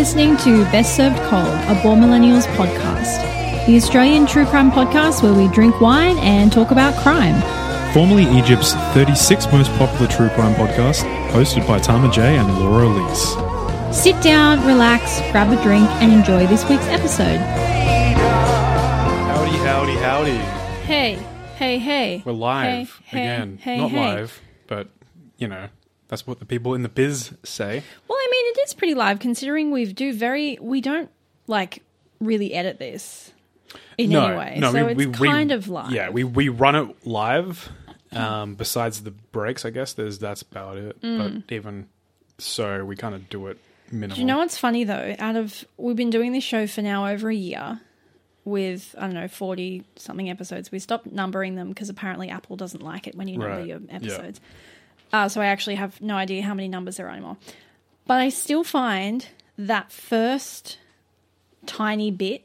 listening to Best Served Cold, a Born Millennials podcast, the Australian true crime podcast where we drink wine and talk about crime. Formerly Egypt's 36th most popular true crime podcast, hosted by Tama J and Laura Lees. Sit down, relax, grab a drink and enjoy this week's episode. Howdy, howdy, howdy. Hey, hey, hey. We're live again. Not live, but, you know, that's what the people in the biz say. Well, I mean, it is pretty live considering we don't really edit this in any way. No, so it's kind of live. Yeah, we run it live. Besides the breaks, I guess, that's about it. Mm. But even so, we kind of do it minimal. Do you know what's funny though? We've been doing this show for now over a year with, I don't know, 40 something episodes. We stopped numbering them because apparently Apple doesn't like it when you number your episodes. Yeah. So I actually have no idea how many numbers there are anymore. But I still find that first tiny bit,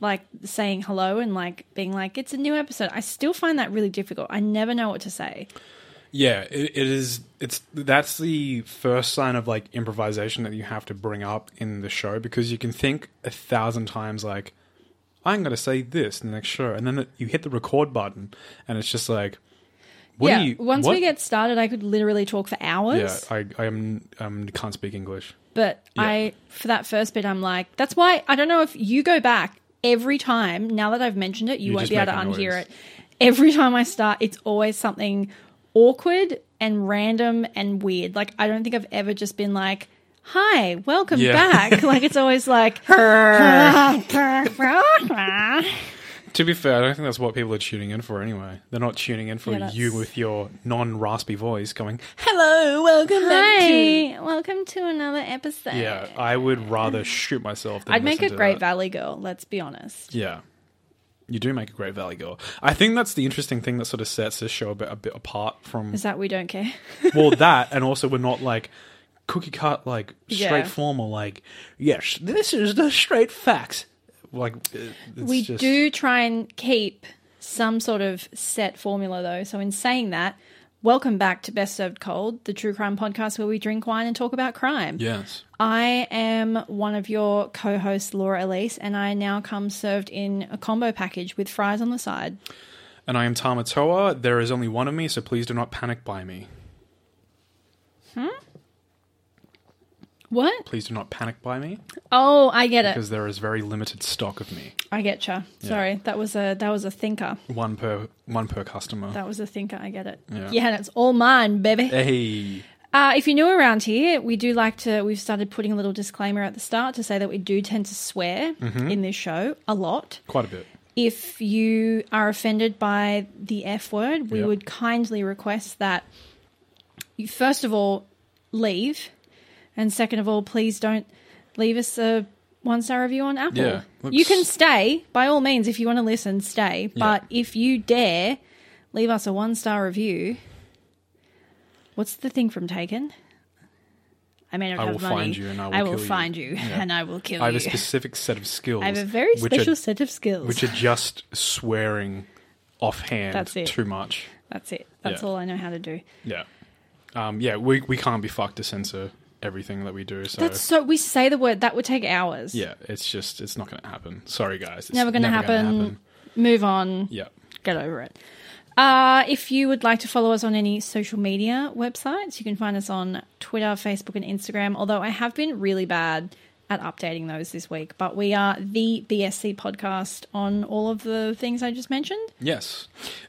like saying hello and like being like, it's a new episode, I still find that really difficult. I never know what to say. Yeah, it is. That's the first sign of like improvisation that you have to bring up in the show, because you can think 1,000 times like, I'm going to say this in the next show. And then you hit the record button and it's just like, Once we get started, I could literally talk for hours. Yeah, I can't speak English. But yeah. For that first bit, I'm like, that's why I don't know if you go back every time. Now that I've mentioned it, you won't be able to unhear it. Every time I start, it's always something awkward and random and weird. Like, I don't think I've ever just been like, hi, welcome back. Like, it's always like, to be fair, I don't think that's what people are tuning in for anyway. They're not tuning in for you with your non-raspy voice going, hello, welcome back. Welcome to another episode. Yeah, I would rather shoot myself than I'd make a great Valley Girl, let's be honest. Yeah, you do make a great Valley Girl. I think that's the interesting thing that sort of sets this show a bit apart from... Is that we don't care? Well, that, and also we're not like... cookie cut, like, straight formal, like, yes, this is the straight facts. Like, we do try and keep some sort of set formula, though. So in saying that, welcome back to Best Served Cold, the true crime podcast where we drink wine and talk about crime. Yes. I am one of your co-hosts, Laura Elise, and I now come served in a combo package with fries on the side. And I am Tama Toa. There is only one of me, so please do not panic by me. What? Please do not panic by me. Oh, I get it. Because there is very limited stock of me. I getcha. Yeah. Sorry, that was a thinker. One per customer. That was a thinker. I get it. Yeah, and it's all mine, baby. Hey. If you're new around here, we've started putting a little disclaimer at the start to say that we do tend to swear in this show a lot. Quite a bit. If you are offended by the F word, we would kindly request that you first of all leave. And second of all, please don't leave us a one-star review on Apple. Yeah, you can stay, by all means, if you want to listen, stay. But if you dare, leave us a one-star review. What's the thing from Taken? I may not have money. I will find you and I will kill you. I will find you and I will kill you. I have a specific set of skills. I have a very special set of skills. Which are just swearing offhand. That's it. Too much. That's it. That's all I know how to do. Yeah. We can't be fucked to censor everything that we do. So we say the word that would take hours. Yeah, it's not going to happen. Sorry, guys, it's never going to happen. Move on. Yeah, get over it. If you would like to follow us on any social media websites, you can find us on Twitter, Facebook, and Instagram. Although I have been really bad at updating those this week, but we are the BSC podcast on all of the things I just mentioned. Yes.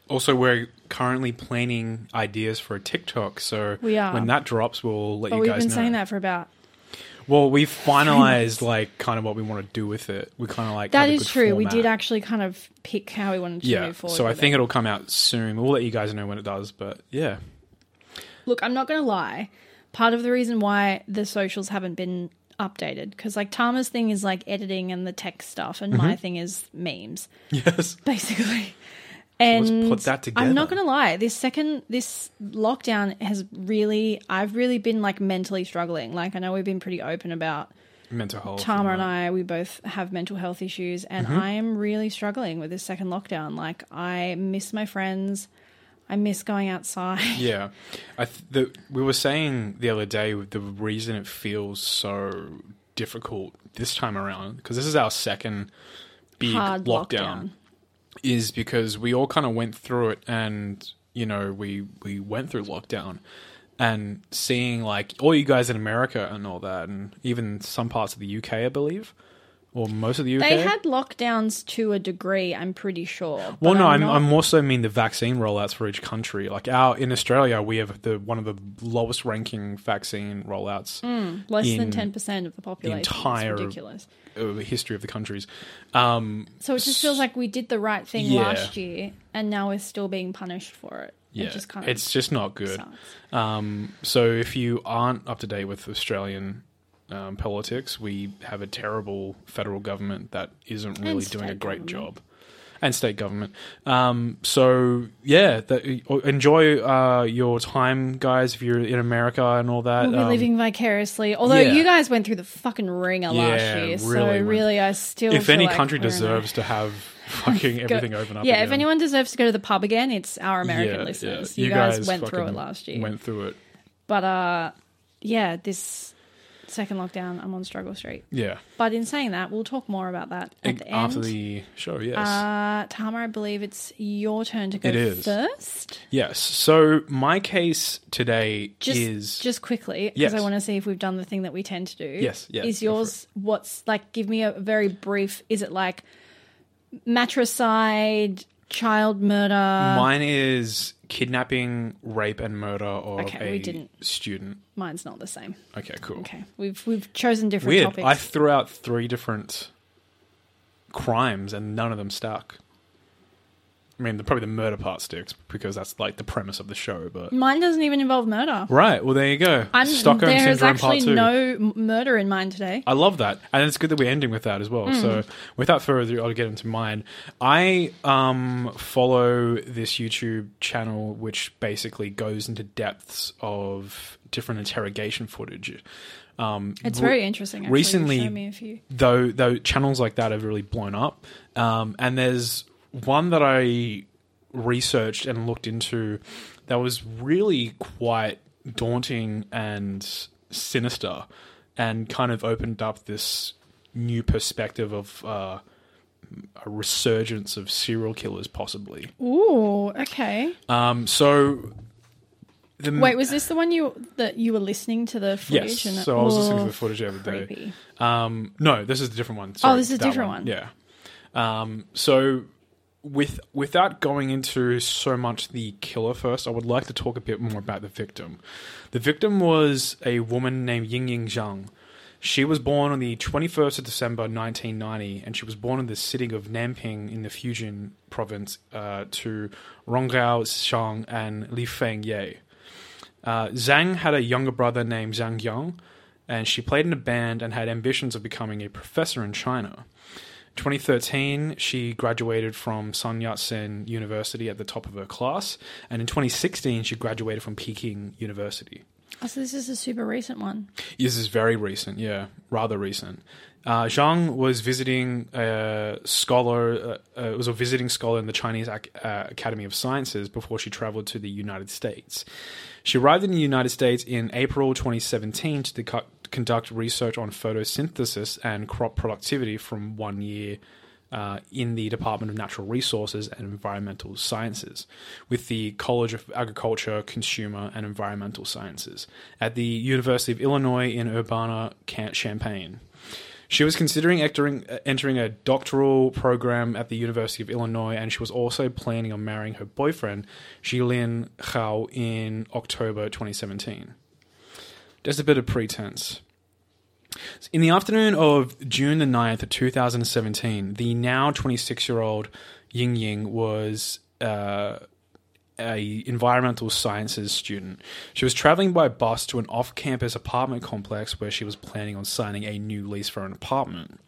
Also, we're currently planning ideas for a TikTok, so when that drops, we'll let you guys know. We've been saying that for about... Well, we've finalized like kind of what we want to do with it. We kind of like that is true. Format. We did actually kind of pick how we wanted to move forward. So I think it'll come out soon. We'll let you guys know when it does, but yeah. Look, I'm not going to lie. Part of the reason why the socials haven't been updated, because like Tama's thing is like editing and the tech stuff, and my thing is memes. Yes, basically. And let's put that together. I'm not gonna lie, this lockdown has really... I've really been like mentally struggling. Like, I know we've been pretty open about mental health. Tama and we both have mental health issues, and I am really struggling with this second lockdown. Like, I miss my friends. I miss going outside. Yeah. We were saying the other day the reason it feels so difficult this time around, because this is our second big lockdown, is because we all kind of went through it, and, you know, we went through lockdown and seeing like all you guys in America and all that, and even some parts of the UK, I believe, or most of the UK. They had lockdowns to a degree, I'm pretty sure. Well, no, I'm also mean the vaccine rollouts for each country. Like in Australia, we have one of the lowest ranking vaccine rollouts. Less than 10% of the population. The entire history of the countries. So it just feels like we did the right thing last year, and now we're still being punished for it. Yeah, it's just not good. So if you aren't up to date with Australian politics, we have a terrible federal government that isn't really doing a great job. And state government. Enjoy your time, guys, if you're in America and all that. We'll be living vicariously. Although you guys went through the fucking ringer last year. I still feel like... If any country deserves to have... fucking everything open up again. If anyone deserves to go to the pub again, it's our American listeners. You guys went through it last year. But this second lockdown, I'm on Struggle Street. Yeah. But in saying that, we'll talk more about that at the end. After the show, yes. Tama, I believe it's your turn to go first. Yes. So my case today is... Just quickly, because I want to see if we've done the thing that we tend to do. Yes, yes. Is yours what's like, give me a very brief, is it like... matricide, child murder. Mine is kidnapping, rape, and murder of a student. Mine's not the same. Okay, cool. Okay, we've chosen different topics. I threw out 3 different crimes and none of them stuck. I mean, probably the murder part sticks because that's like the premise of the show. But mine doesn't even involve murder. Right. Well, there you go. Stockholm Syndrome Part 2. There is actually no murder in mine today. I love that. And it's good that we're ending with that as well. So without further ado, I'll get into mine. I follow this YouTube channel which basically goes into depths of different interrogation footage. It's very interesting, actually. Recently, though, channels like that have really blown up. And there's... one that I researched and looked into that was really quite daunting and sinister and kind of opened up this new perspective of a resurgence of serial killers, possibly. Ooh, okay. Wait, was this the one that you were listening to the footage? Yes, I was listening to the footage the other day. No, this is a different one. Sorry, this is a different one. Yeah. Without going into so much the killer first, I would like to talk a bit more about the victim. The victim was a woman named Yingying Zhang. She was born on the 21st of December 1990, and she was born in the city of Nanping in the Fujian province to Ronggao Zhang and Li Feng Ye. Zhang had a younger brother named Zhang Yang, and she played in a band and had ambitions of becoming a professor in China. 2013, she graduated from Sun Yat-sen University at the top of her class, and in 2016, she graduated from Peking University. Oh, so this is a super recent one. This is very recent, yeah, rather recent. Zhang was a visiting scholar in the Chinese Academy of Sciences before she traveled to the United States. She arrived in the United States in April 2017 to conduct research on photosynthesis and crop productivity from 1 year in the Department of Natural Resources and Environmental Sciences with the College of Agriculture, Consumer, and Environmental Sciences at the University of Illinois in Urbana-Champaign. She was considering entering a doctoral program at the University of Illinois, and she was also planning on marrying her boyfriend, Xilin Hao, in October 2017. Just a bit of pretense. In the afternoon of June the 9th of 2017, the now 26-year-old Yingying was a environmental sciences student. She was traveling by bus to an off-campus apartment complex where she was planning on signing a new lease for an apartment.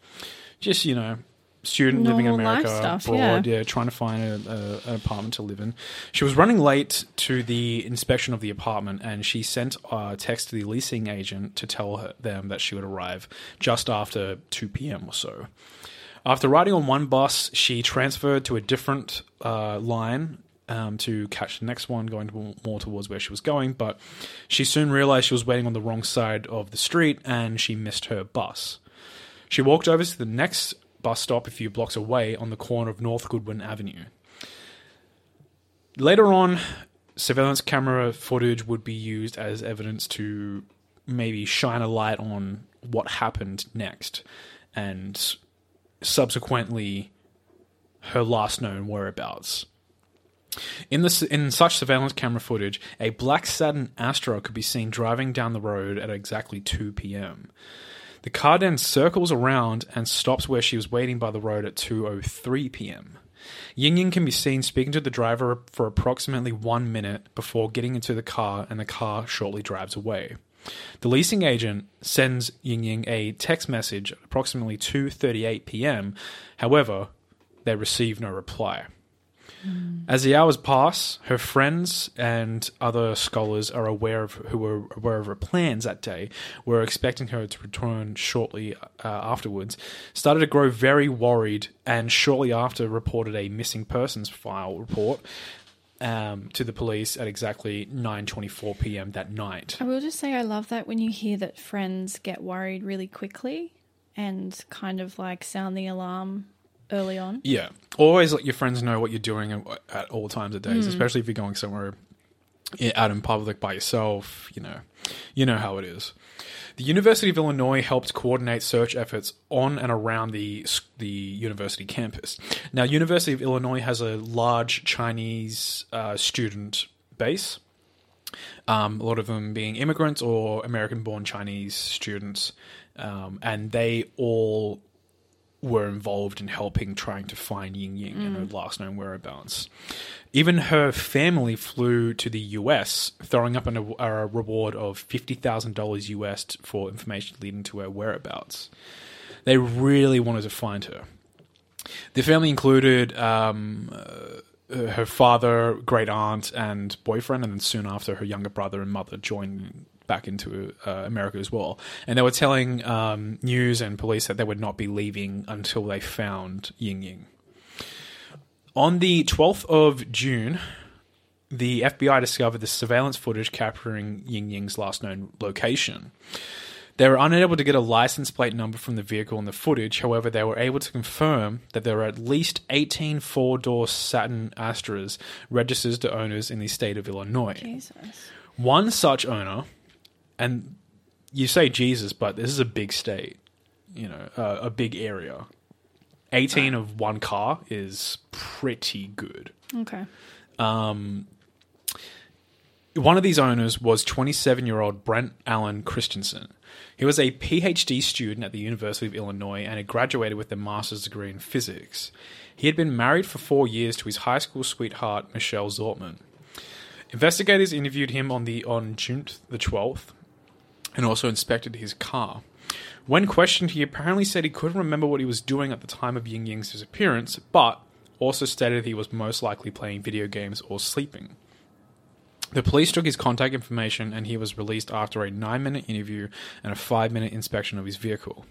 Just, you know... student living in America, abroad, trying to find an apartment to live in. She was running late to the inspection of the apartment, and she sent a text to the leasing agent to tell them that she would arrive just after 2 p.m. or so. After riding on one bus, she transferred to a different line to catch the next one, going more towards where she was going, but she soon realized she was waiting on the wrong side of the street and she missed her bus. She walked over to the next bus stop a few blocks away on the corner of North Goodwin Avenue. Later on, surveillance camera footage would be used as evidence to maybe shine a light on what happened next and subsequently her last known whereabouts. In such surveillance camera footage, a black Saturn Astra could be seen driving down the road at exactly 2 p.m. The car then circles around and stops where she was waiting by the road at 2:03 p.m. Yingying can be seen speaking to the driver for approximately 1 minute before getting into the car, and the car shortly drives away. The leasing agent sends Yingying a text message at approximately 2:38 p.m. However, they receive no reply. As the hours pass, her friends and other scholars are aware of her plans that day, were expecting her to return shortly afterwards, started to grow very worried, and shortly after reported a missing persons file report to the police at exactly 9:24 p.m. that night. I will just say I love that when you hear that friends get worried really quickly and kind of like sound the alarm early on. Yeah. Always let your friends know what you're doing at all times of days, especially if you're going somewhere out in public by yourself. You know how it is. The University of Illinois helped coordinate search efforts on and around the university campus. Now, University of Illinois has a large Chinese student base, a lot of them being immigrants or American-born Chinese students, and they all were involved in helping trying to find Yingying and her last known whereabouts. Even her family flew to the US, throwing up a reward of $50,000 US for information leading to her whereabouts. They really wanted to find her. The family included her father, great aunt, and boyfriend, and then soon after, her younger brother and mother joined back into America as well. And they were telling news and police that they would not be leaving until they found Yingying. On the 12th of June, the FBI discovered the surveillance footage capturing Yingying's last known location. They were unable to get a license plate number from the vehicle in the footage. However, they were able to confirm that there were at least 18 four-door Saturn Astras registered to owners in the state of Illinois. Jesus. One such owner... And you say Jesus, but this is a big state, a big area. 18 of one car is pretty good. Okay. One of these owners was 27-year-old Brendt Allen Christensen. He was a PhD student at the University of Illinois and had graduated with a master's degree in physics. He had been married for 4 years to his high school sweetheart, Michelle Zortman. Investigators interviewed him on June the 12th. And also inspected his car. When questioned, he apparently said he couldn't remember what he was doing at the time of Yingying's disappearance, but also stated he was most likely playing video games or sleeping. The police took his contact information and he was released after a 9-minute interview and a 5-minute inspection of his vehicle.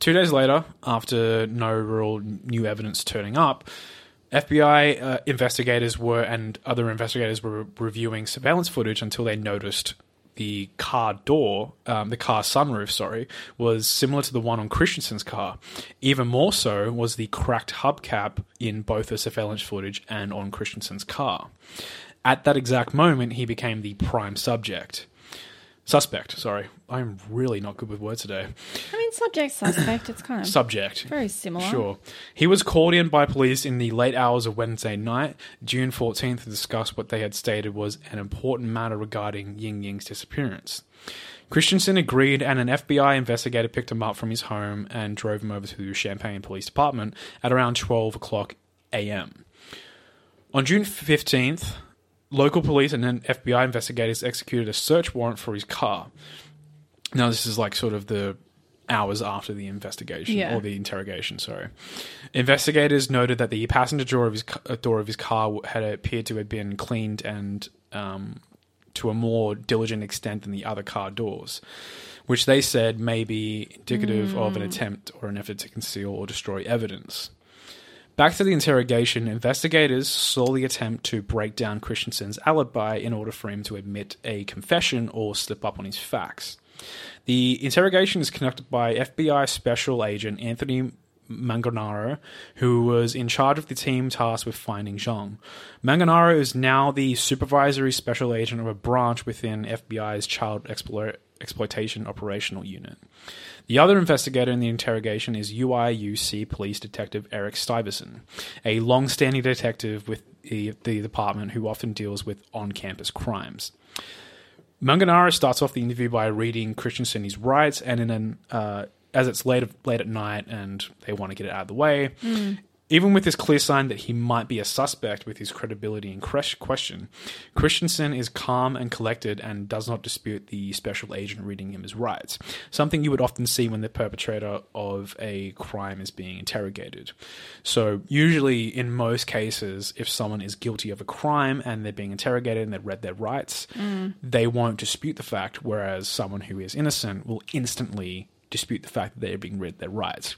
2 days later, after no real new evidence turning up, FBI investigators were reviewing surveillance footage until they noticed the car door, the car sunroof, was similar to the one on Christensen's car. Even more so was the cracked hubcap in both the surveillance footage and on Christensen's car. At that exact moment, he became the prime suspect. I'm really not good with words today. I mean, suspect, it's kind of... Subject. Very similar. Sure. He was called in by police in the late hours of Wednesday night, June 14th, to discuss what they had stated was an important matter regarding Yingying's disappearance. Christensen agreed, and an FBI investigator picked him up from his home and drove him over to the Champaign Police Department at around 12:00 a.m. On June 15th, local police and then FBI investigators executed a search warrant for his car. Now, this is like sort of the hours after the investigation, or the interrogation, Investigators noted that the passenger door of his car had appeared to have been cleaned and to a more diligent extent than the other car doors, which they said may be indicative of an attempt or an effort to conceal or destroy evidence. Back to the interrogation, investigators slowly attempt to break down Christensen's alibi in order for him to admit a confession or slip up on his facts. The interrogation is conducted by FBI Special Agent Anthony Manganaro, who was in charge of the team tasked with finding Zhang. Manganaro is now the supervisory special agent of a branch within FBI's Child Exploitation Operational Unit. The other investigator in the interrogation is UIUC Police Detective Eric Stuyvesant, a long-standing detective with the department who often deals with on-campus crimes. Manganaro starts off the interview by reading Christensen his rights, and in an as it's late at night and they want to get it out of the way. Even with this clear sign that he might be a suspect with his credibility in question, Christensen is calm and collected and does not dispute the special agent reading him his rights, something you would often see when the perpetrator of a crime is being interrogated. So usually in most cases, if someone is guilty of a crime and they're being interrogated and they've read their rights, they won't dispute the fact, whereas someone who is innocent will instantly dispute the fact that they're being read their rights.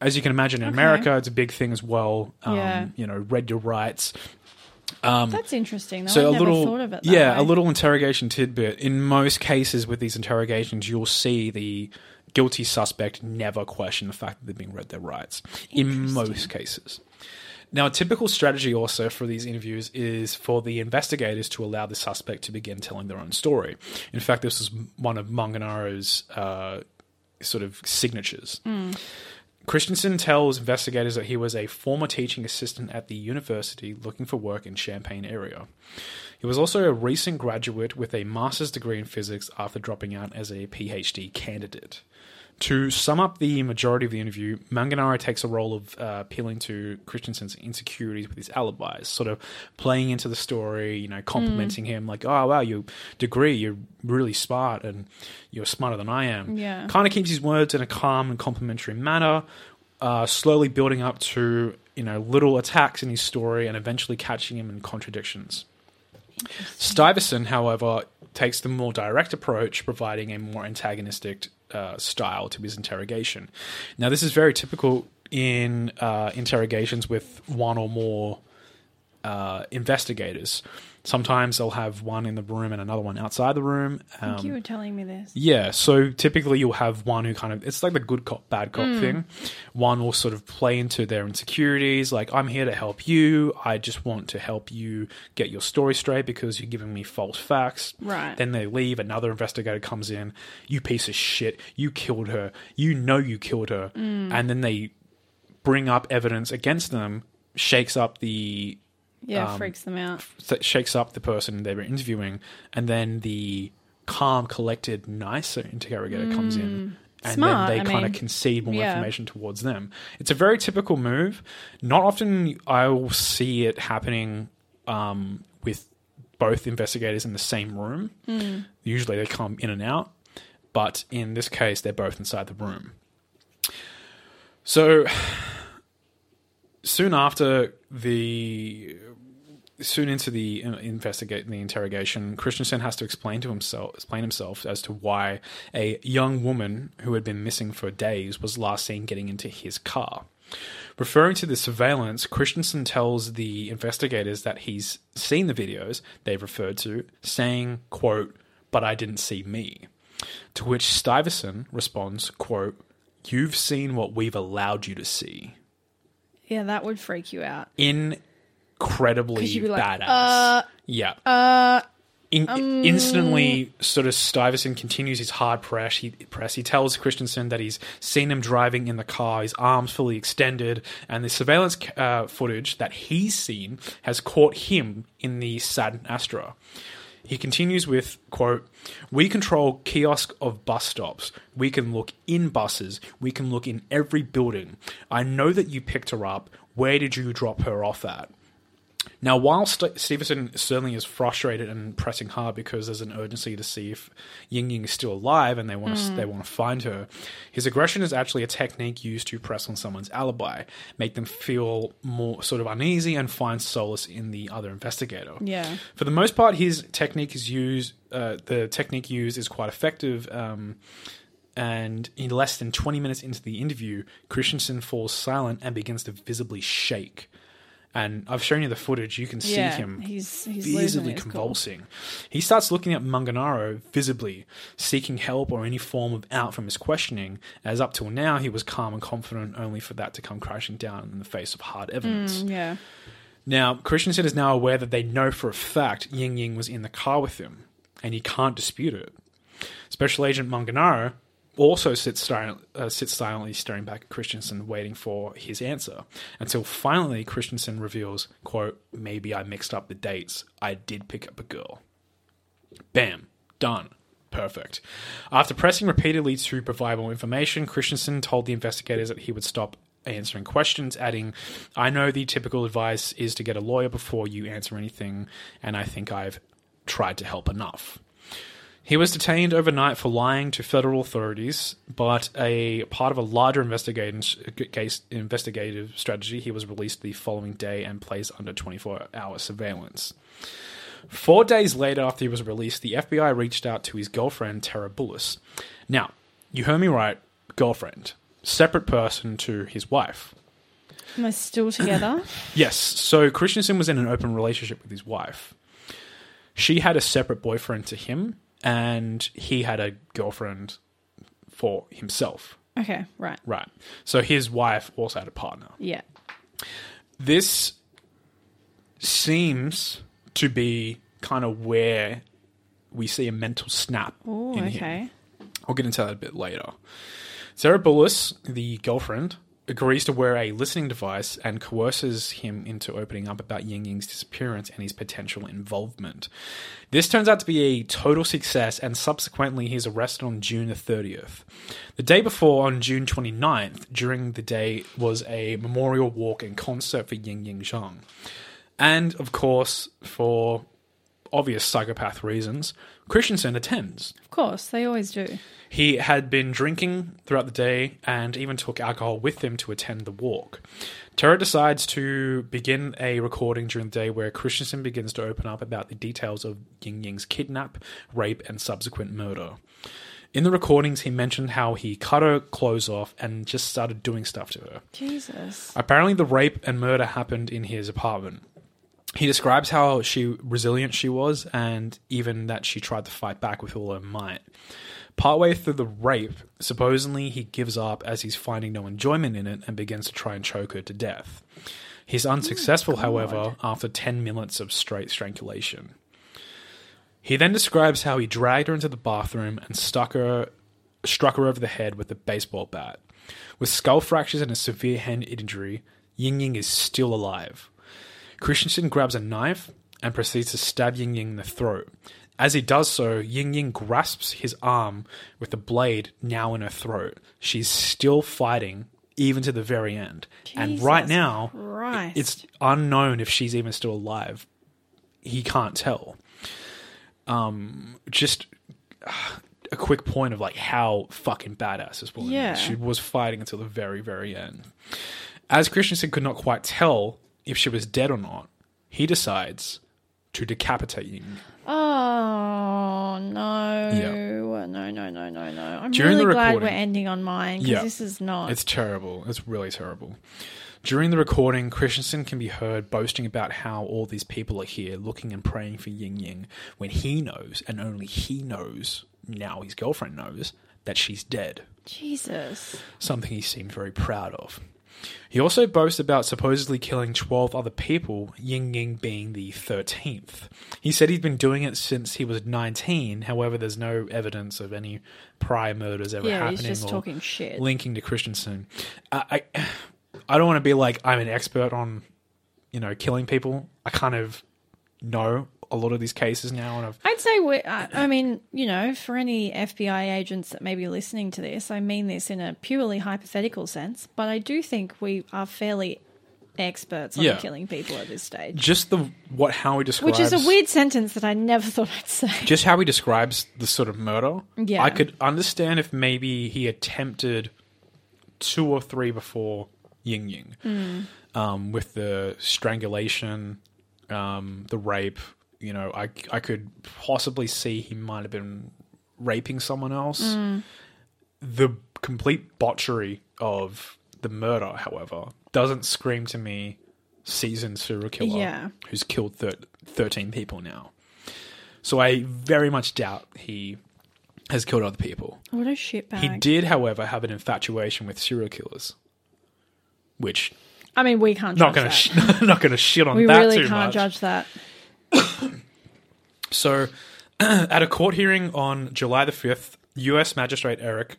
As you can imagine, in America, it's a big thing as well. You know, read your rights. That's interesting. Though. So I never thought of it that way. A little interrogation tidbit. In most cases with these interrogations, you'll see the guilty suspect never question the fact that they're being read their rights. In most cases. Now, a typical strategy also for these interviews is for the investigators to allow the suspect to begin telling their own story. In fact, this is one of Manganaro's sort of signatures. Christensen tells investigators that he was a former teaching assistant at the university looking for work in Champaign area. He was also a recent graduate with a master's degree in physics after dropping out as a PhD candidate. To sum up the majority of the interview, Manganaro takes a role of appealing to Christensen's insecurities with his alibis, sort of playing into the story, you know, complimenting him, like, oh, wow, your degree, you're really smart and you're smarter than I am. Yeah. Kind of keeps his words in a calm and complimentary manner, slowly building up to, you know, little attacks in his story and eventually catching him in contradictions. Stuyvesant, however, takes the more direct approach, providing a more antagonistic style to his interrogation. Now, this is very typical in interrogations with one or more investigators. Sometimes they'll have one in the room and another one outside the room. I think you were telling me this. Yeah, so typically you'll have one who kind of, it's like the good cop, bad cop thing. One will sort of play into their insecurities, like, I'm here to help you. I just want to help you get your story straight because you're giving me false facts. Right. Then they leave. Another investigator comes in. You piece of shit. You killed her. You know you killed her. And then they bring up evidence against them, shakes up the... freaks them out. Shakes up the person they were interviewing, and then the calm, collected, nicer interrogator comes in, and then they kind of concede more information towards them. It's a very typical move. Not often I will see it happening with both investigators in the same room. Usually they come in and out, but in this case, they're both inside the room. So... Soon into the interrogation, Christensen has to explain himself as to why a young woman who had been missing for days was last seen getting into his car. Referring to the surveillance, Christensen tells the investigators that he's seen the videos they've referred to, saying, quote, "But I didn't see me." To which Stuyvesant responds, quote, "You've seen what we've allowed you to see." Yeah, that would freak you out. Incredibly badass. Instantly, sort of Stuyvesant continues his hard press. He tells Christensen that he's seen him driving in the car, his arms fully extended, and the surveillance footage that he's seen has caught him in the Saturn Astra. He continues with, quote, "We control kiosks of bus stops. We can look in buses. We can look in every building. I know that you picked her up. Where did you drop her off at?" Now, while Stuyvesant certainly is frustrated and pressing hard because there's an urgency to see if Yingying is still alive and they want to find her, his aggression is actually a technique used to press on someone's alibi, make them feel more sort of uneasy and find solace in the other investigator. Yeah. For the most part, his technique is used. The technique used is quite effective. And in less than 20 minutes into the interview, Christensen falls silent and begins to visibly shake. And I've shown you the footage. You can see him he's visibly convulsing. Cool. He starts looking at Manganaro visibly, seeking help or any form of out from his questioning, as up till now he was calm and confident, only for that to come crashing down in the face of hard evidence. Now, Christensen is now aware that they know for a fact Yingying was in the car with him, and he can't dispute it. Special Agent Manganaro also sits silently staring back at Christensen, waiting for his answer, until finally Christensen reveals, quote, "Maybe I mixed up the dates. I did pick up a girl." Bam. Done. Perfect. After pressing repeatedly to provide more information, Christensen told the investigators that he would stop answering questions, adding, "I know the typical advice is to get a lawyer before you answer anything, and I think I've tried to help enough." He was detained overnight for lying to federal authorities, but a part of a larger investigative strategy, he was released the following day and placed under 24-hour surveillance. 4 days later, after he was released, the FBI reached out to his girlfriend, Tara Bullis. Now, you heard me right, girlfriend. Separate person to his wife. Am I still together? Yes. So Christensen was in an open relationship with his wife. She had a separate boyfriend to him, and he had a girlfriend for himself. Okay, right. Right. So his wife also had a partner. Yeah. This seems to be kind of where we see a mental snap in him. I'll get into that a bit later. Sarah Bullis, the girlfriend, agrees to wear a listening device and coerces him into opening up about Yingying's disappearance and his potential involvement. This turns out to be a total success, and subsequently he's arrested on June the 30th. The day before, on June 29th, during the day, was a memorial walk and concert for Yingying Zhang. And, of course, for obvious psychopath reasons, Christensen attends. Of course, they always do. He had been drinking throughout the day and even took alcohol with him to attend the walk. Tara decides to begin a recording during the day where Christensen begins to open up about the details of Yingying's kidnap, rape, and subsequent murder. In the recordings, he mentioned how he cut her clothes off and just started doing stuff to her. Jesus. Apparently, the rape and murder happened in his apartment. He describes how resilient she was, and even that she tried to fight back with all her might. Partway through the rape, supposedly he gives up as he's finding no enjoyment in it and begins to try and choke her to death. He's unsuccessful, however, after 10 minutes of straight strangulation. He then describes how he dragged her into the bathroom and struck her over the head with a baseball bat. With skull fractures and a severe hand injury, Yingying is still alive. Christensen grabs a knife and proceeds to stab Yingying in the throat. As he does so, Yingying grasps his arm with the blade now in her throat. She's still fighting, even to the very end. Jesus and right now, Christ. It's unknown if she's even still alive. He can't tell. Just a quick point of like how fucking badass this woman is. She was fighting until the very, very end. As Christensen could not quite tell if she was dead or not, he decides to decapitate Yingying. Oh, no. Yeah. No. I'm really glad we're ending on mine, because this is not... It's terrible. It's really terrible. During the recording, Christensen can be heard boasting about how all these people are here looking and praying for Yingying, when he knows, and only he knows, now his girlfriend knows, that she's dead. Jesus. Something he seemed very proud of. He also boasts about supposedly killing 12 other people, Yingying being the 13th. He said he'd been doing it since he was 19, however there's no evidence of any prior murders ever happening, he's just talking shit, linking to Christensen. I don't want to be like I'm an expert on, killing people. I kind of know a lot of these cases now, and I'd say for any FBI agents that may be listening to this, I mean this in a purely hypothetical sense, but I do think we are fairly experts on killing people at this stage. Just how he describes, which is a weird sentence that I never thought I'd say. Just how he describes the sort of murder. Yeah, I could understand if maybe he attempted 2 or 3 before Yingying, with the strangulation, the rape. I could possibly see he might have been raping someone else The complete botchery of the murder, however, doesn't scream to me seasoned serial killer who's killed 13 people now. So I very much doubt he has killed other people. What a shitbag. He did, however, have an infatuation with serial killers, which... I mean, we can't judge that. Not going to shit on that too much. We really can't judge that. So, at a court hearing on July the 5th, U.S. Magistrate Eric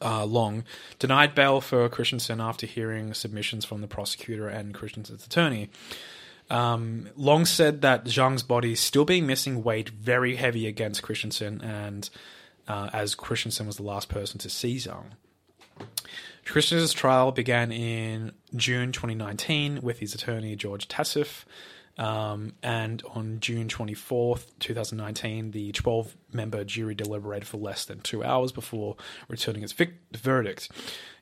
Long denied bail for Christensen after hearing submissions from the prosecutor and Christensen's attorney. Long said that Zhang's body, still being missing, weighed very heavy against Christensen, and as Christensen was the last person to see Zhang. Christensen's trial began in June 2019 with his attorney George Tassif, and on June 24th, 2019, the 12-member jury deliberated for less than 2 hours before returning its verdict.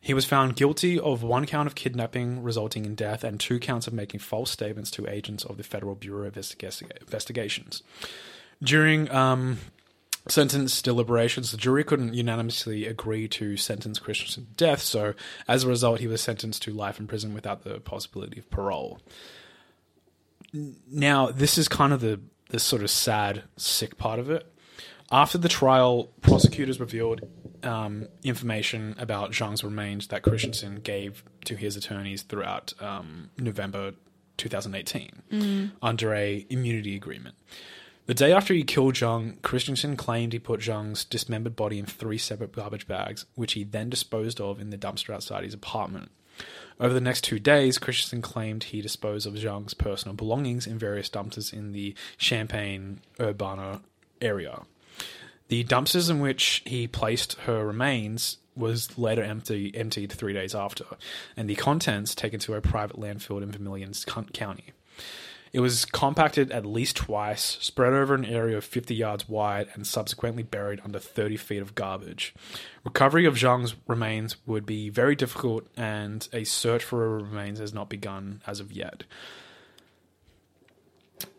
He was found guilty of one count of kidnapping resulting in death and two counts of making false statements to agents of the Federal Bureau of Investigations. During sentence deliberations, the jury couldn't unanimously agree to sentence Christensen to death, so as a result, he was sentenced to life in prison without the possibility of parole. Now, this is kind of the sort of sad, sick part of it. After the trial, prosecutors revealed information about Zhang's remains that Christensen gave to his attorneys throughout November 2018 under an immunity agreement. The day after he killed Zhang, Christensen claimed he put Zhang's dismembered body in 3 separate garbage bags, which he then disposed of in the dumpster outside his apartment. Over the next 2 days, Christensen claimed he disposed of Zhang's personal belongings in various dumpsters in the Champaign Urbana area. The dumpsters in which he placed her remains was later emptied 3 days after, and the contents taken to a private landfill in Vermilion County. It was compacted at least twice, spread over an area of 50 yards wide, and subsequently buried under 30 feet of garbage. Recovery of Zhang's remains would be very difficult, and a search for her remains has not begun as of yet.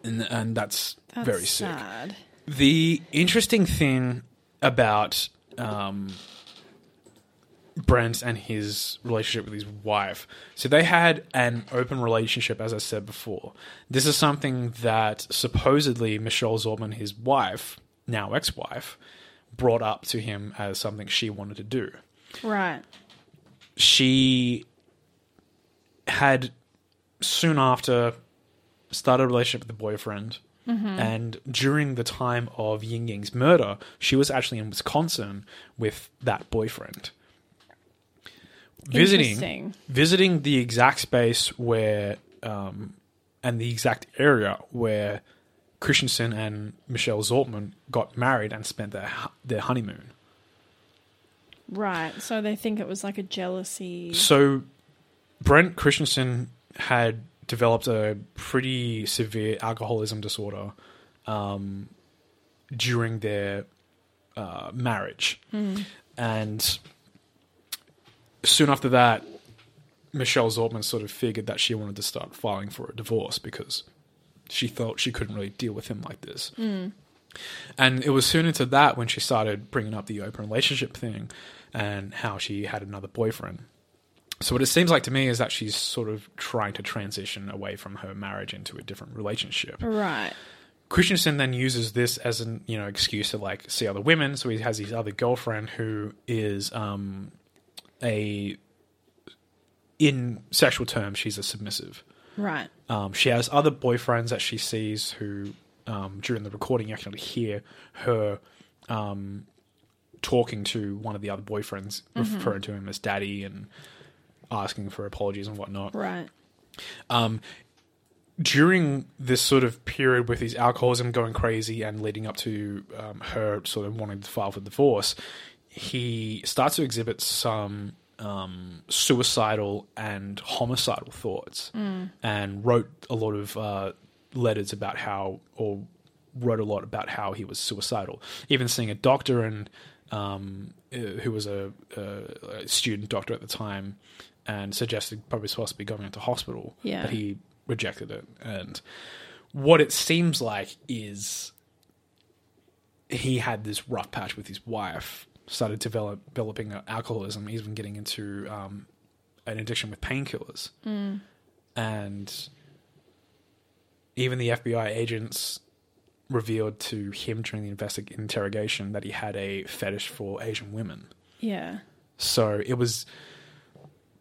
And that's very sad. Sick. The interesting thing about Brendt and his relationship with his wife. So they had an open relationship, as I said before. This is something that supposedly Michelle Zortman, his wife, now ex-wife, brought up to him as something she wanted to do. Right. She had soon after started a relationship with the boyfriend. Mm-hmm. And during the time of Yingying's murder, she was actually in Wisconsin with that boyfriend. Visiting the exact space where and the exact area where Christensen and Michelle Zortman got married and spent their honeymoon. Right, so they think it was like a jealousy. So Brendt Christensen had developed a pretty severe alcoholism disorder during their marriage, and soon after that, Michelle Zortman sort of figured that she wanted to start filing for a divorce because she felt she couldn't really deal with him like this. And it was soon into that when she started bringing up the open relationship thing and how she had another boyfriend. So what it seems like to me is that she's sort of trying to transition away from her marriage into a different relationship. Right. Christensen then uses this as an excuse to see other women. So he has his other girlfriend who is... in sexual terms, she's a submissive. Right. She has other boyfriends that she sees who, during the recording, you actually hear her talking to one of the other boyfriends, referring to him as daddy and asking for apologies and whatnot. Right. During this sort of period with his alcoholism going crazy and leading up to her sort of wanting to file for divorce, he starts to exhibit some suicidal and homicidal thoughts and wrote a lot about how he was suicidal. Even seeing a doctor and who was a student doctor at the time and suggested probably possibly going into hospital, but he rejected it. And what it seems like is he had this rough patch with his wife started developing alcoholism, even getting into an addiction with painkillers. Mm. And even the FBI agents revealed to him during the interrogation that he had a fetish for Asian women. Yeah. So it was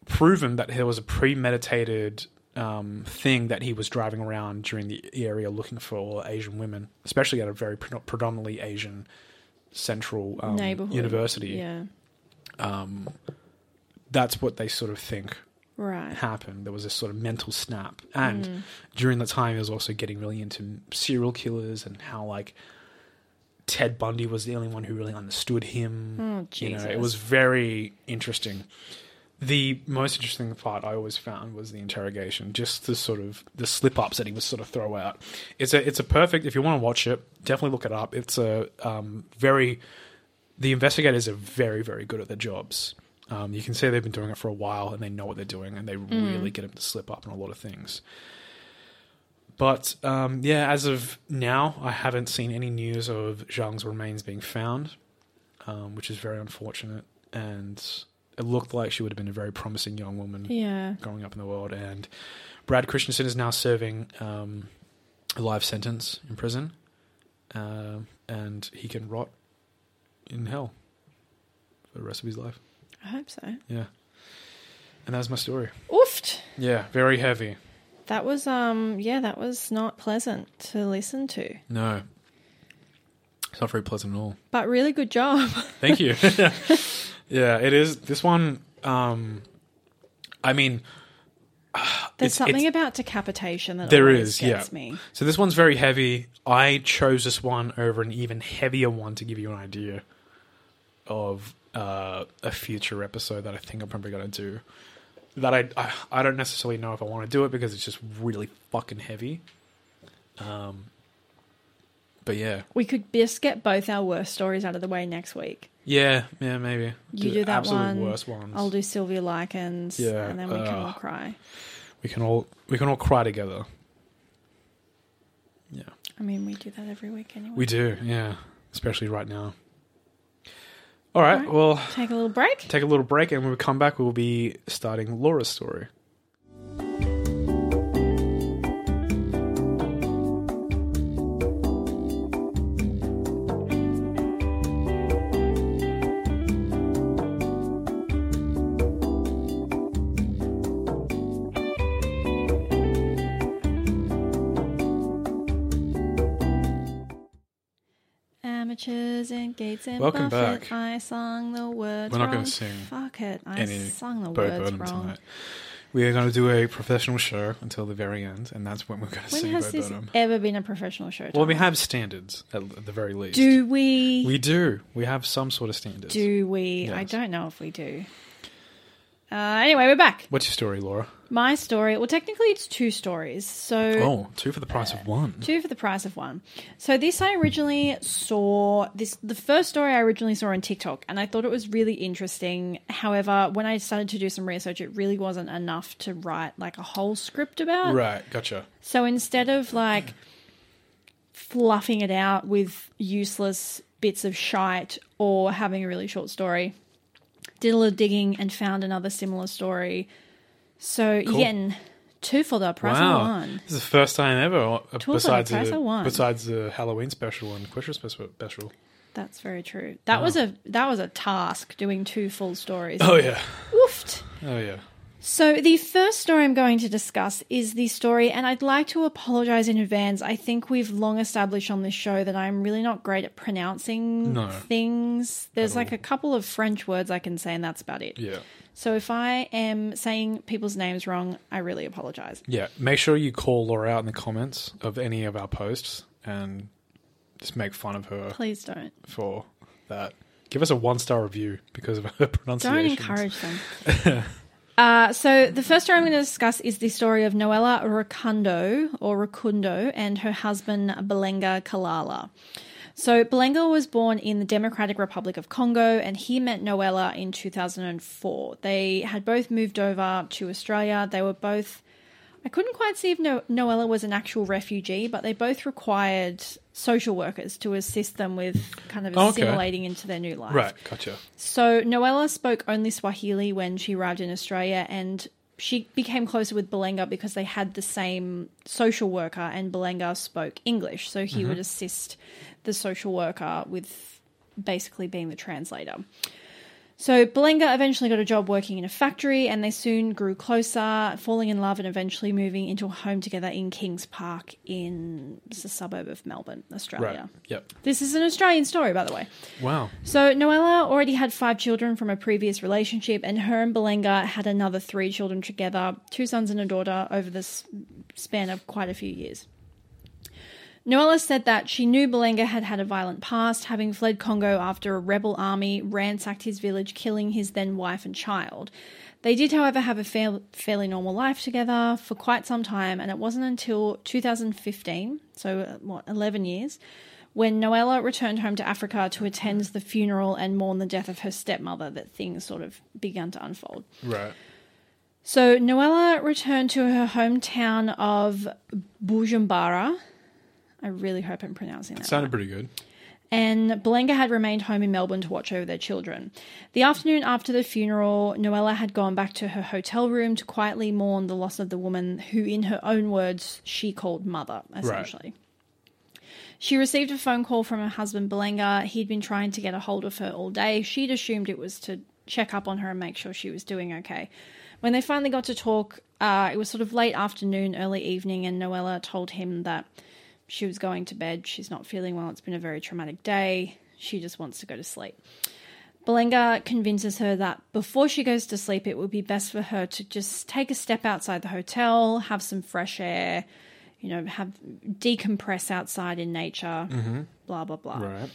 proven that there was a premeditated thing that he was driving around during the area looking for Asian women, especially at a very predominantly Asian central neighborhood university. Yeah. That's what they sort of think happened. There was this sort of mental snap. And during the time, he was also getting really into serial killers and how, like, Ted Bundy was the only one who really understood him. Oh, Jesus. You know, it was very interesting. The most interesting part I always found was the interrogation, just the sort of the slip-ups that he would sort of throw out. It's a perfect, if you want to watch it, definitely look it up. It's a the investigators are very, very good at their jobs. You can see they've been doing it for a while and they know what they're doing and they really get him to slip up on a lot of things. But, as of now, I haven't seen any news of Zhang's remains being found, which is very unfortunate. And it looked like she would have been a very promising young woman growing up in the world. And Brad Christensen is now serving a life sentence in prison, and he can rot in hell for the rest of his life. I hope so. Yeah. And that was my story. Oofed. Yeah, very heavy. That was, that was not pleasant to listen to. No. It's not very pleasant at all. But really good job. Thank you. Yeah, it is. This one, there's something about decapitation that always gets me. So this one's very heavy. I chose this one over an even heavier one to give you an idea of a future episode that I think I'm probably going to do. That I don't necessarily know if I want to do it because it's just really fucking heavy. But yeah. We could just get both our worst stories out of the way next week. Yeah, maybe. You do that one. Worst ones. I'll do Sylvia Likens. Yeah, and then we can all cry. We can all cry together. Yeah. I mean, we do that every week anyway. We do, yeah. Especially right now. All right, well... Take a little break, and when we come back, we'll be starting Laura's story. And welcome Buffett, back. I sung the words. We're not going to sing. Fuck it. I sung the words wrong. Tonight. We are going to do a professional show until the very end, and that's when we're going to sing Bo Burnham. When has this ever been a professional show? Well, we have standards at the very least. Do we? We do. We have some sort of standards. Do we? Yes. I don't know if we do. Anyway, we're back. What's your story, Laura? My story, well, technically it's two stories. So, two for the price of one. Two for the price of one. So this I originally saw, the first story I originally saw on TikTok, and I thought it was really interesting. However, when I started to do some research, it really wasn't enough to write like a whole script about. Right, gotcha. So instead of like fluffing it out with useless bits of shite or having a really short story, did a little digging and found another similar story. So, cool. Again, two for the price of one. This is the first time ever, besides the Halloween special and Christmas special. That's very true. That was a task, doing two full stories. Oh, yeah. Woofed. Oh, yeah. So the first story I'm going to discuss is the story, and I'd like to apologise in advance. I think we've long established on this show that I'm really not great at pronouncing things. There's like a couple of French words I can say, and that's about it. Yeah. So if I am saying people's names wrong, I really apologise. Yeah. Make sure you call Laura out in the comments of any of our posts and just make fun of her. Please don't. For that. Give us a 1-star review because of her pronunciation. Don't encourage them. So the first story I'm going to discuss is the story of Noela Rukundo and her husband Balenga Kalala. So Balenga was born in the Democratic Republic of Congo and he met Noela in 2004. They had both moved over to Australia. They were both, I couldn't quite see if Noela was an actual refugee, but they both required social workers to assist them with kind of assimilating into their new life. Right, gotcha. So Noela spoke only Swahili when she arrived in Australia, and she became closer with Balenga because they had the same social worker, and Balenga spoke English, so he would assist the social worker with basically being the translator. So Balenga eventually got a job working in a factory, and they soon grew closer, falling in love and eventually moving into a home together in Kings Park in the suburb of Melbourne, Australia. Right. Yep. This is an Australian story, by the way. Wow. So Noela already had 5 children from a previous relationship, and her and Balenga had another 3 children together, 2 sons and a daughter, over the span of quite a few years. Noela said that she knew Balenga had had a violent past, having fled Congo after a rebel army ransacked his village, killing his then wife and child. They did, however, have a fairly normal life together for quite some time, and it wasn't until 2015, so 11 years, when Noela returned home to Africa to attend the funeral and mourn the death of her stepmother, that things sort of began to unfold. Right. So Noela returned to her hometown of Bujumbura. I really hope I'm pronouncing that. It sounded pretty good. And Balenga had remained home in Melbourne to watch over their children. The afternoon after the funeral, Noela had gone back to her hotel room to quietly mourn the loss of the woman who, in her own words, she called mother, essentially. Right. She received a phone call from her husband, Balenga. He'd been trying to get a hold of her all day. She'd assumed it was to check up on her and make sure she was doing okay. When they finally got to talk, it was sort of late afternoon, early evening, and Noela told him that she was going to bed. She's not feeling well. It's been a very traumatic day. She just wants to go to sleep. Balenga convinces her that before she goes to sleep, it would be best for her to just take a step outside the hotel, have some fresh air, you know, decompress outside in nature, blah, blah, blah. Right.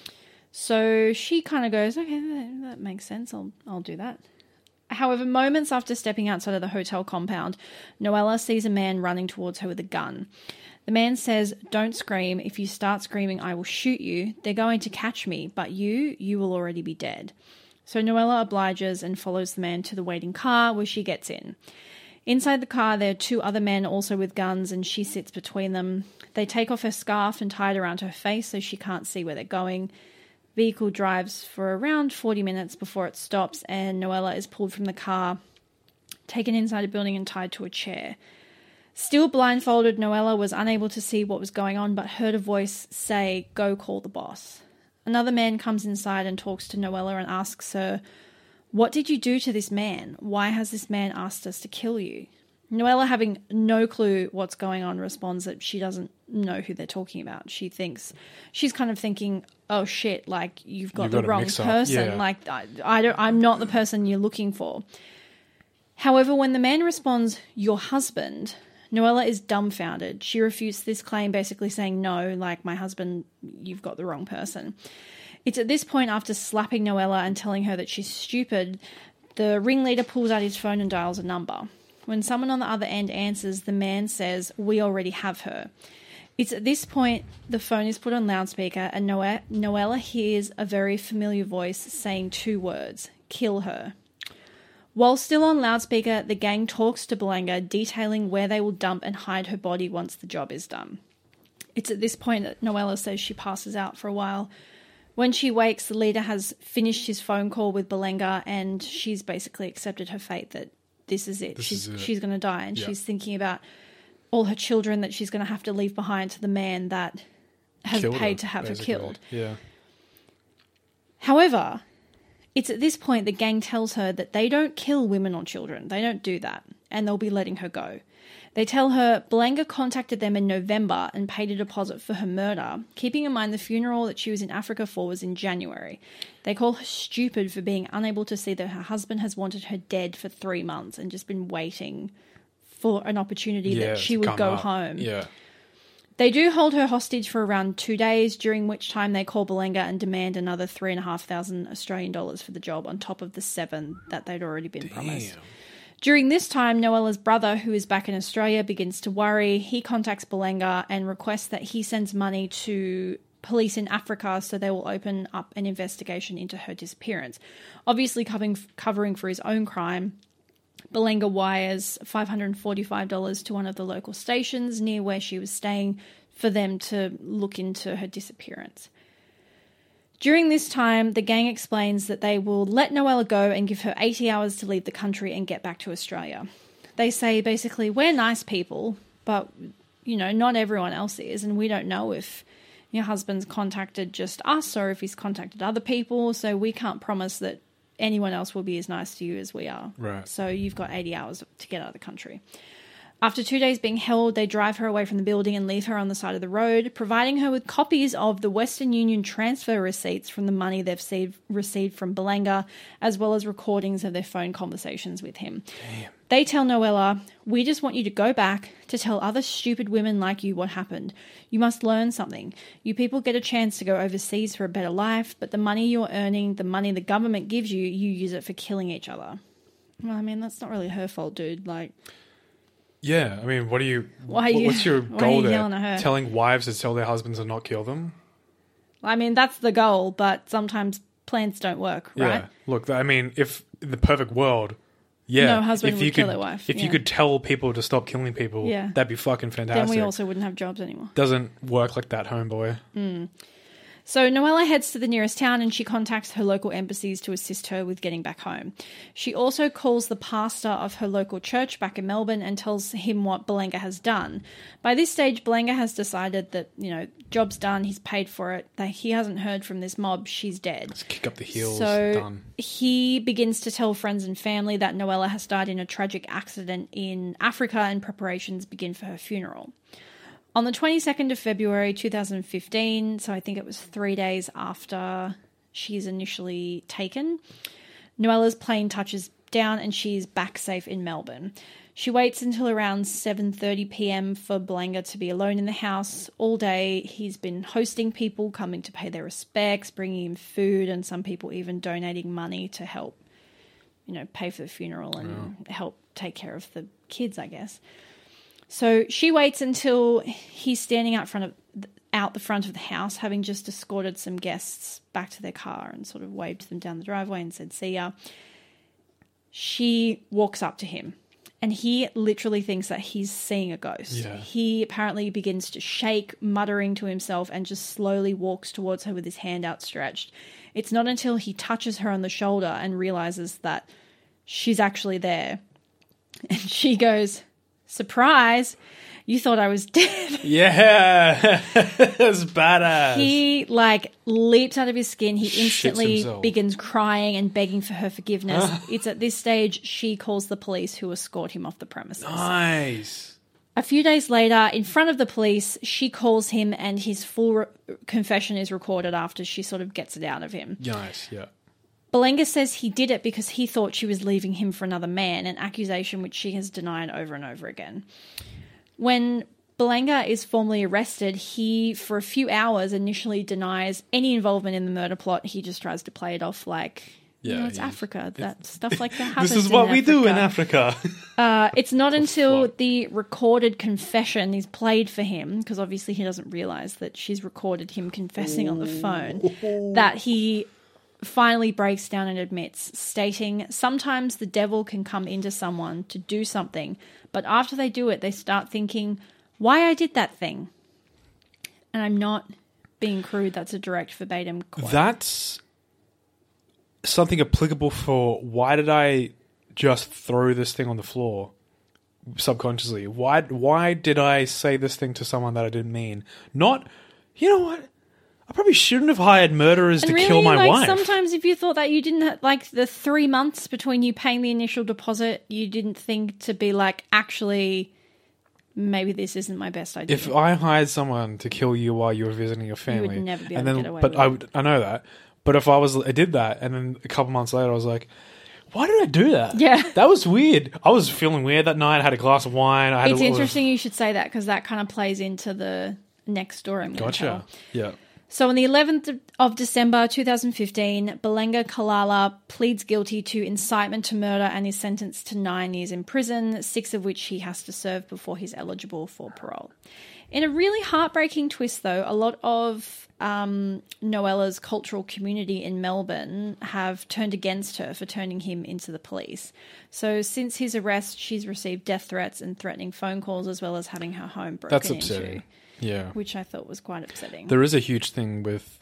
So she kind of goes, okay, that makes sense. I'll do that. However, moments after stepping outside of the hotel compound, Noela sees a man running towards her with a gun. The man says, "Don't scream. If you start screaming, I will shoot you. They're going to catch me, but you will already be dead." So Noela obliges and follows the man to the waiting car, where she gets in. Inside the car, there are 2 other men also with guns, and she sits between them. They take off her scarf and tie it around her face so she can't see where they're going. Vehicle drives for around 40 minutes before it stops, and Noela is pulled from the car, taken inside a building and tied to a chair. Still blindfolded, Noela was unable to see what was going on, but heard a voice say, "Go call the boss." Another man comes inside and talks to Noela and asks her, "What did you do to this man? Why has this man asked us to kill you?" Noela, having no clue what's going on, responds that she doesn't know who they're talking about. She's kind of thinking, "Oh shit, like you've got the wrong person. Yeah. Like I'm not the person you're looking for." However, when the man responds, "Your husband," Noela is dumbfounded. She refutes this claim, basically saying, "No, like my husband, you've got the wrong person." It's at this point, after slapping Noela and telling her that she's stupid, the ringleader pulls out his phone and dials a number. When someone on the other end answers, the man says, "We already have her." It's at this point the phone is put on loudspeaker, and Noela hears a very familiar voice saying 2 words, "Kill her." While still on loudspeaker, the gang talks to Balenga, detailing where they will dump and hide her body once the job is done. It's at this point that Noela says she passes out for a while. When she wakes, the leader has finished his phone call with Balenga, and she's basically accepted her fate, that this is it. She's going to die, and she's thinking about all her children that she's going to have to leave behind to the man that has paid to have her killed. Yeah. However, it's at this point the gang tells her that they don't kill women or children. They don't do that, and they'll be letting her go. They tell her Balenga contacted them in November and paid a deposit for her murder, keeping in mind the funeral that she was in Africa for was in January. They call her stupid for being unable to see that her husband has wanted her dead for 3 months and just been waiting for an opportunity that she would go home. Yeah. They do hold her hostage for around 2 days, during which time they call Balenga and demand another $3,500 Australian dollars for the job on top of the 7 that they'd already been promised. During this time, Noela's brother, who is back in Australia, begins to worry. He contacts Balenga and requests that he sends money to police in Africa so they will open up an investigation into her disappearance. Obviously covering for his own crime, Balenga wires $545 to one of the local stations near where she was staying for them to look into her disappearance. During this time, the gang explains that they will let Noela go and give her 80 hours to leave the country and get back to Australia. They say basically, we're nice people, but, you know, not everyone else is, and we don't know if your husband's contacted just us or if he's contacted other people, so we can't promise that anyone else will be as nice to you as we are. Right. So you've got 80 hours to get out of the country. After 2 days being held, they drive her away from the building and leave her on the side of the road, providing her with copies of the Western Union transfer receipts from the money they've received from Balenga, as well as recordings of their phone conversations with him. Damn. They tell Noela, we just want you to go back to tell other stupid women like you what happened. You must learn something. You people get a chance to go overseas for a better life, but the money you're earning, the money the government gives you, you use it for killing each other. Well, I mean, that's not really her fault, dude. Like... Yeah, I mean, what's your goal there? Telling wives to tell their husbands and not kill them? I mean, that's the goal, but sometimes plans don't work, right? Yeah, look, I mean, if in the perfect world, no husband would kill their wife. If you could tell people to stop killing people, that'd be fucking fantastic. Then we also wouldn't have jobs anymore. Doesn't work like that, homeboy. Mm. So Noela heads to the nearest town and she contacts her local embassies to assist her with getting back home. She also calls the pastor of her local church back in Melbourne and tells him what Balenga has done. By this stage, Balenga has decided that, you know, job's done, he's paid for it, that he hasn't heard from this mob, she's dead. Let's kick up the heels, so done. He begins to tell friends and family that Noela has died in a tragic accident in Africa and preparations begin for her funeral. On the 22nd of February 2015, so I think it was 3 days after she's initially taken, Noela's plane touches down and she's back safe in Melbourne. She waits until around 7:30 p.m. for Balenga to be alone in the house. All day he's been hosting people, coming to pay their respects, bringing him food, and some people even donating money to help, you know, pay for the funeral and help take care of the kids, I guess. So she waits until he's standing out the front of the house, having just escorted some guests back to their car and sort of waved them down the driveway and said, see ya. She walks up to him and he literally thinks that he's seeing a ghost. Yeah. He apparently begins to shake, muttering to himself, and just slowly walks towards her with his hand outstretched. It's not until he touches her on the shoulder and realizes that she's actually there. And she goes... Surprise, you thought I was dead. Yeah, that's badass. He, like, leaps out of his skin. He instantly begins crying and begging for her forgiveness. It's at this stage she calls the police, who escort him off the premises. Nice. A few days later, in front of the police, she calls him and his full confession is recorded after she sort of gets it out of him. Nice, yeah. Balenga says he did it because he thought she was leaving him for another man, an accusation which she has denied over and over again. When Balenga is formally arrested, he, for a few hours, initially denies any involvement in the murder plot. He just tries to play it off like, it's Africa. Stuff like that happens. This is what we do in Africa. It's not until the recorded confession is played for him, because obviously he doesn't realise that she's recorded him confessing on the phone, that he... finally breaks down and admits, stating, sometimes the devil can come into someone to do something, but after they do it, they start thinking, why I did that thing. And I'm not being crude, that's a direct verbatim quote. That's something applicable for, why did I just throw this thing on the floor subconsciously? Why did I say this thing to someone that I didn't mean? Not, you know what? I probably shouldn't have hired murderers to kill my wife. Sometimes if you thought that, you didn't have, like, the 3 months between you paying the initial deposit, you didn't think to be like, actually, maybe this isn't my best idea. If I hired someone to kill you while you were visiting your family, you would never be able to get away with it. I know that. But if I did that, and then a couple months later, I was like, why did I do that? Yeah. That was weird. I was feeling weird that night. I had a glass of wine. It's interesting you should say that, because that kind of plays into the next story. Gotcha. Yeah. So on the 11th of December 2015, Balenga Kalala pleads guilty to incitement to murder and is sentenced to 9 years in prison, 6 of which he has to serve before he's eligible for parole. In a really heartbreaking twist, though, a lot of Noela's cultural community in Melbourne have turned against her for turning him into the police. So since his arrest, she's received death threats and threatening phone calls, as well as having her home broken into. That's upsetting. Yeah. Which I thought was quite upsetting. There is a huge thing with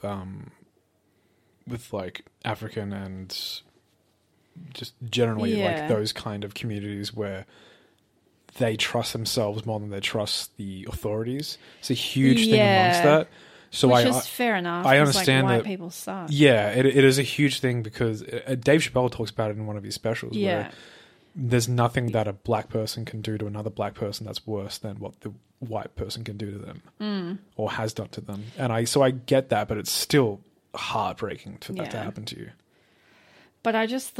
like African and just generally like those kind of communities where they trust themselves more than they trust the authorities. It's a huge thing amongst that. So which is fair enough. I understand like, white people suck. Yeah, it is a huge thing because Dave Chappelle talks about it in one of his specials. Yeah. Where there's nothing that a black person can do to another black person that's worse than what the white person can do to them or has done to them. And I get that, but it's still heartbreaking for that to happen to you. But I just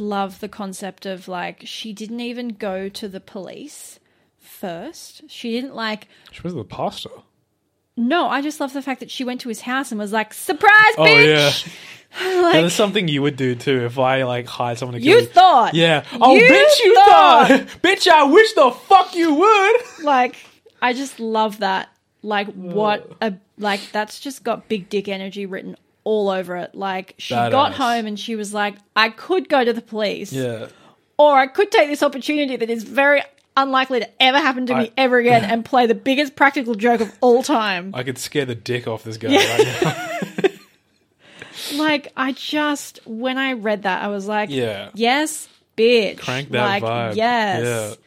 love the concept of like, she didn't even go to the police first. She didn't like... She was the pastor. No, I just love the fact that she went to his house and was like, surprise, bitch! Oh, yeah. Like, that is something you would do too if I like hired someone to kill you. You thought! Yeah. Oh, bitch, you thought! Bitch, I wish the fuck you would! Like, I just love that. Like, that's just got big dick energy written all over it. Like, she got home and she was like, I could go to the police. Yeah. Or I could take this opportunity that is very unlikely to ever happen to me ever again and play the biggest practical joke of all time. I could scare the dick off this guy right now. Like, I just, when I read that, I was like, yes, bitch. Crank that vibe. Yes.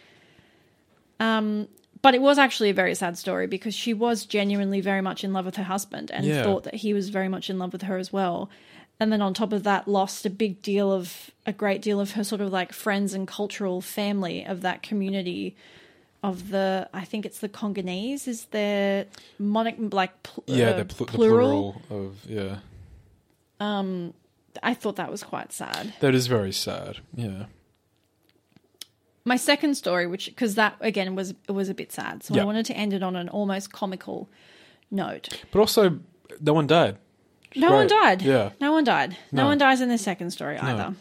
Yeah. But it was actually a very sad story because she was genuinely very much in love with her husband and thought that he was very much in love with her as well. And then on top of that, lost a great deal of her sort of like friends and cultural family of that community of I think it's the Congolese is their plural of, yeah. I thought that was quite sad. That is very sad. Yeah. My second story, because that, again, was a bit sad. So I wanted to end it on an almost comical note. But also, no one died. No one died. Yeah. No one died. No one dies in the second story either.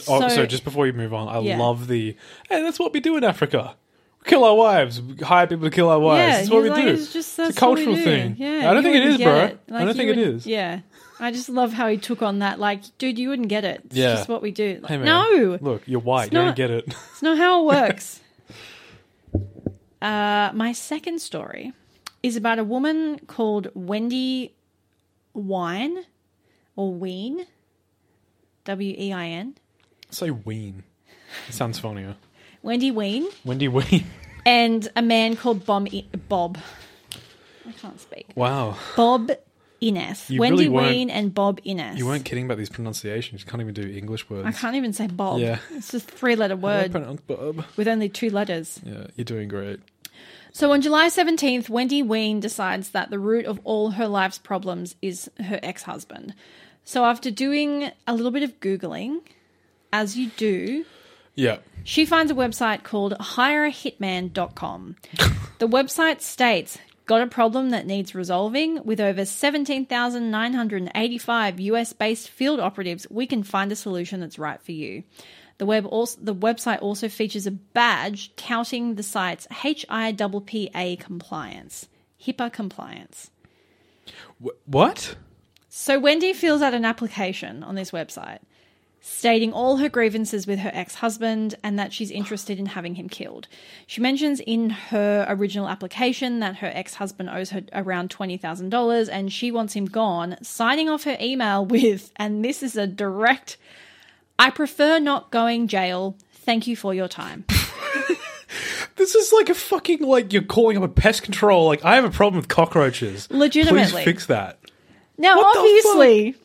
So just before you move on, I love hey, that's what we do in Africa. We kill our wives. We hire people to kill our wives. Yeah, that's what we do. It's a cultural thing. Yeah, I don't think it is, bro. I don't think it is. Yeah. I just love how he took on that. Like, dude, you wouldn't get it. It's just what we do. Like, hey, man, no. Look, you're white. You don't get it. It's not how it works. My second story is about a woman called Wendy Wein or Ween. W-E-I-N. Say Ween. It sounds funnier. Wendy Wein. Wendy Wein. And a man called Bob. I can't speak. Wow. Bob Innes. Wendy Wein and Bob Innes. You weren't kidding about these pronunciations. You can't even do English words. I can't even say Bob. Yeah. It's just a 3-letter word. Pronounce Bob. With only 2 letters. Yeah, you're doing great. So on July 17th, Wendy Wein decides that the root of all her life's problems is her ex-husband. So after doing a little bit of Googling, as you do... Yeah. She finds a website called hireahitman.com. The website states... Got a problem that needs resolving? With over 17,985 US-based field operatives, we can find a solution that's right for you. The website also features a badge touting the site's HIPAA compliance. HIPAA compliance. What? So Wendy fills out an application on this website stating all her grievances with her ex-husband and that she's interested in having him killed. She mentions in her original application that her ex-husband owes her around $20,000 and she wants him gone, signing off her email with, and this is a direct, I prefer not going jail. Thank you for your time. This is like a fucking, like you're calling up a pest control. Like, I have a problem with cockroaches. Legitimately. Please fix that. Now, what obviously...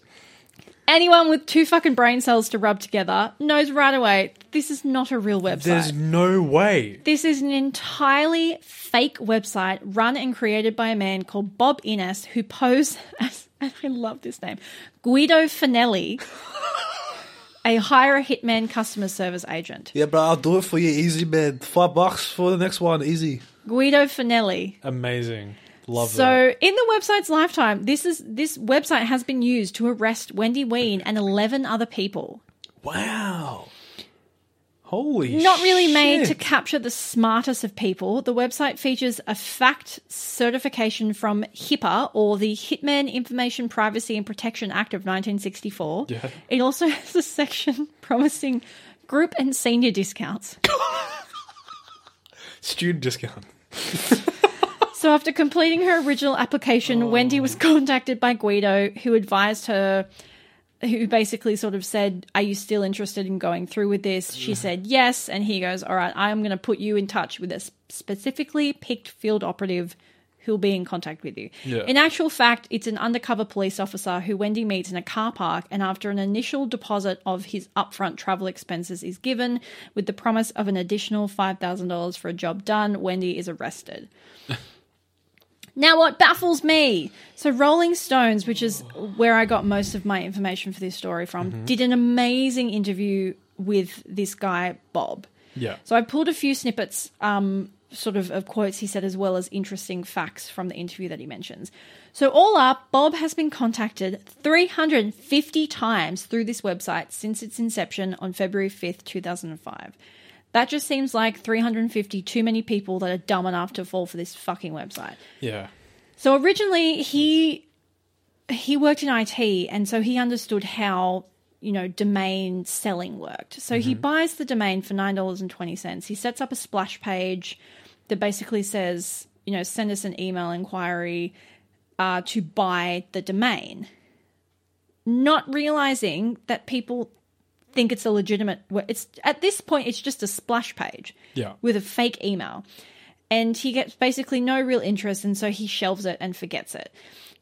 Anyone with 2 fucking brain cells to rub together knows right away this is not a real website. There's no way. This is an entirely fake website run and created by a man called Bob Innes who posed as, and I love this name, Guido Fanelli, a hire-a-hitman customer service agent. Yeah, but I'll do it for you easy, man. $5 for the next one, easy. Guido Fanelli. Amazing. Love so that. In the website's lifetime, this website has been used to arrest Wendy Wein and 11 other people. Wow. Holy shit. Not really made to capture the smartest of people. The website features a fact certification from HIPAA or the Hitman Information Privacy and Protection Act of 1964. Yeah. It also has a section promising group and senior discounts. Student discount. So after completing her original application, Wendy was contacted by Guido, who advised her, who basically sort of said, are you still interested in going through with this? She said yes, and he goes, all right, I'm going to put you in touch with a specifically picked field operative who'll be in contact with you. Yeah. In actual fact, it's an undercover police officer who Wendy meets in a car park, and after an initial deposit of his upfront travel expenses is given, with the promise of an additional $5,000 for a job done, Wendy is arrested. Now what baffles me? So Rolling Stones, which is where I got most of my information for this story from, did an amazing interview with this guy, Bob. Yeah. So I pulled a few snippets sort of quotes he said, as well as interesting facts from the interview that he mentions. So all up, Bob has been contacted 350 times through this website since its inception on February 5th, 2005. That just seems like 350 too many people that are dumb enough to fall for this fucking website. Yeah. So originally he worked in IT, and so he understood how, you know, domain selling worked. So he buys the domain for $9.20. He sets up a splash page that basically says, you know, send us an email inquiry to buy the domain, not realizing that people think it's a legitimate – it's at this point it's just a splash page with a fake email. And he gets basically no real interest, and so he shelves it and forgets it.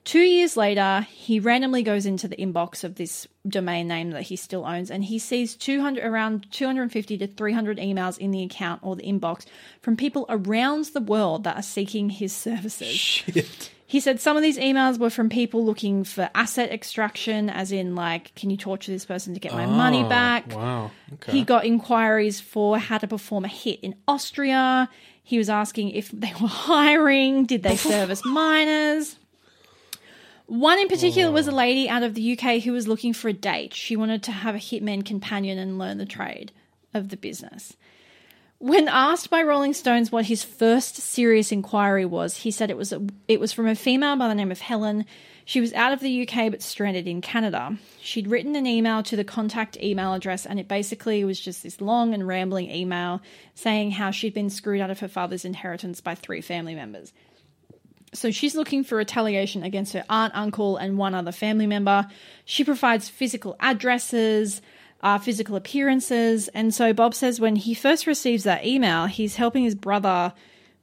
2 years later, he randomly goes into the inbox of this domain name that he still owns, and he sees around 250 to 300 emails in the account or the inbox from people around the world that are seeking his services. Shit. He said some of these emails were from people looking for asset extraction, as in, like, can you torture this person to get my money back? Wow. Okay. He got inquiries for how to perform a hit in Austria. He was asking if they were hiring, did they service minors? One in particular was a lady out of the UK who was looking for a date. She wanted to have a hitman companion and learn the trade of the business. When asked by Rolling Stones what his first serious inquiry was, he said it was from a female by the name of Helen. She was out of the UK but stranded in Canada. She'd written an email to the contact email address, and it basically was just this long and rambling email saying how she'd been screwed out of her father's inheritance by 3 family members. So she's looking for retaliation against her aunt, uncle, and one other family member. She provides physical addresses, physical appearances. And so Bob says when he first receives that email, he's helping his brother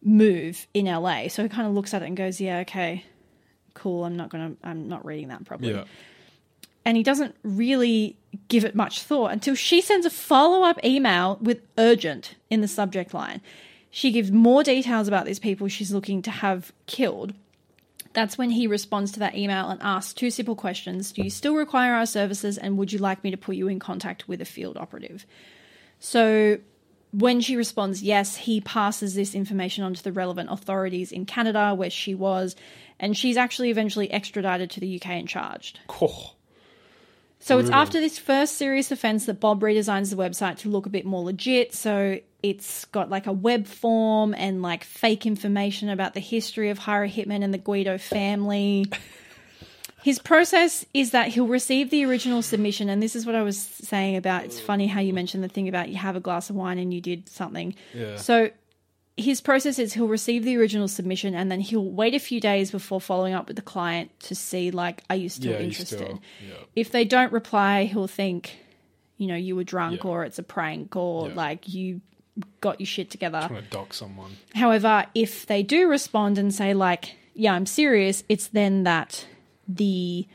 move in LA. So he kind of looks at it and goes, yeah, okay, cool. I'm not reading that properly. Yeah. And he doesn't really give it much thought until she sends a follow-up email with urgent in the subject line. She gives more details about these people she's looking to have killed. That's when he responds to that email and asks 2 simple questions. Do you still require our services, and would you like me to put you in contact with a field operative? So when she responds yes, he passes this information on to the relevant authorities in Canada where she was, and she's actually eventually extradited to the UK and charged. Cool. So it's after this first serious offense that Bob redesigns the website to look a bit more legit. So it's got like a web form and like fake information about the history of Hira Hitman and the Guido family. His process is that he'll receive the original submission. And this is what I was saying about, it's funny how you mentioned the thing about you have a glass of wine and you did something. Yeah. So his process is he'll receive the original submission, and then he'll wait a few days before following up with the client to see, like, are you still interested? If they don't reply, he'll think, you know, you were drunk or it's a prank or, like, you got your shit together. Trying to dock someone. However, if they do respond and say, like, yeah, I'm serious, it's then that the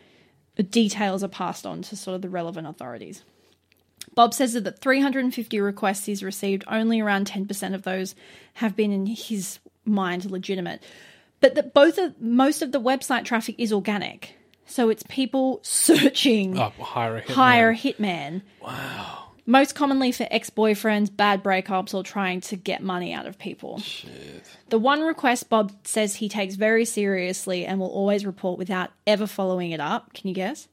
details are passed on to sort of the relevant authorities. Bob says that the 350 requests he's received, only around 10% of those have been, in his mind, legitimate. But that most of the website traffic is organic. So it's people searching hire a hitman. Wow. Most commonly for ex-boyfriends, bad breakups, or trying to get money out of people. Shit. The one request Bob says he takes very seriously and will always report without ever following it up. Can you guess?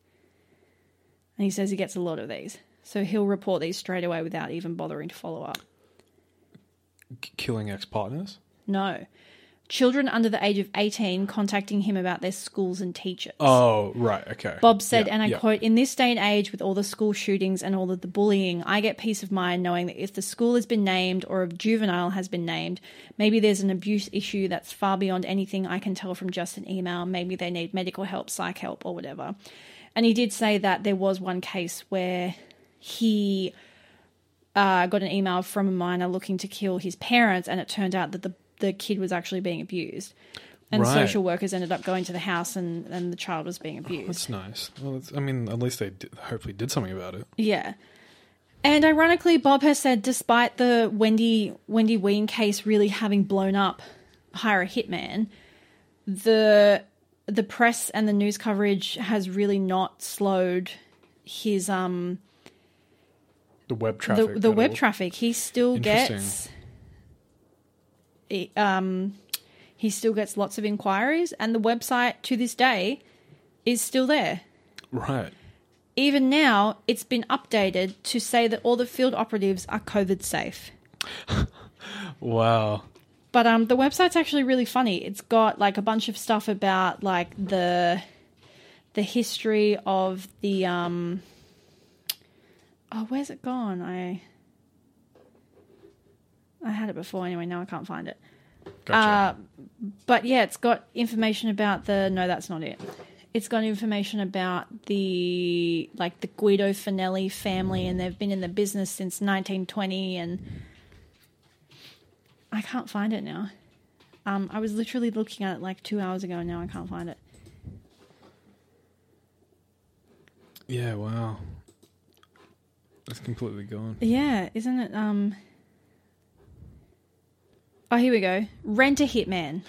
And he says he gets a lot of these. So he'll report these straight away without even bothering to follow up. Killing ex-partners? No. children under the age of 18 contacting him about their schools and teachers. Oh, right, okay. Bob said, and I quote, "In this day and age with all the school shootings and all of the bullying, I get peace of mind knowing that if the school has been named or a juvenile has been named, maybe there's an abuse issue that's far beyond anything I can tell from just an email. Maybe they need medical help, psych help, or whatever." And he did say that there was one case where he got an email from a minor looking to kill his parents, and it turned out that the kid was actually being abused. And social workers ended up going to the house and the child was being abused. Oh, that's nice. Well, I mean, at least they hopefully did something about it. Yeah. And ironically, Bob has said, despite the Wendy Wein case really having blown up Hire a Hitman, the press and the news coverage has really not slowed his the web traffic. The web traffic. He still gets... he still gets lots of inquiries, and the website to this day is still there. Right. Even now, it's been updated to say that all the field operatives are COVID safe. Wow. But the website's actually really funny. It's got like a bunch of stuff about like the history of the oh, where's it gone? I had it before anyway. Now I can't find it. Gotcha. But yeah, it's got information about the... No, that's not it. It's got information about the Guido Fanelli family, and they've been in the business since 1920, and I can't find it now. I was literally looking at it like 2 hours ago, and now I can't find it. Yeah, wow. It's completely gone. Yeah, isn't it... Oh, here we go. Rent a Hitman.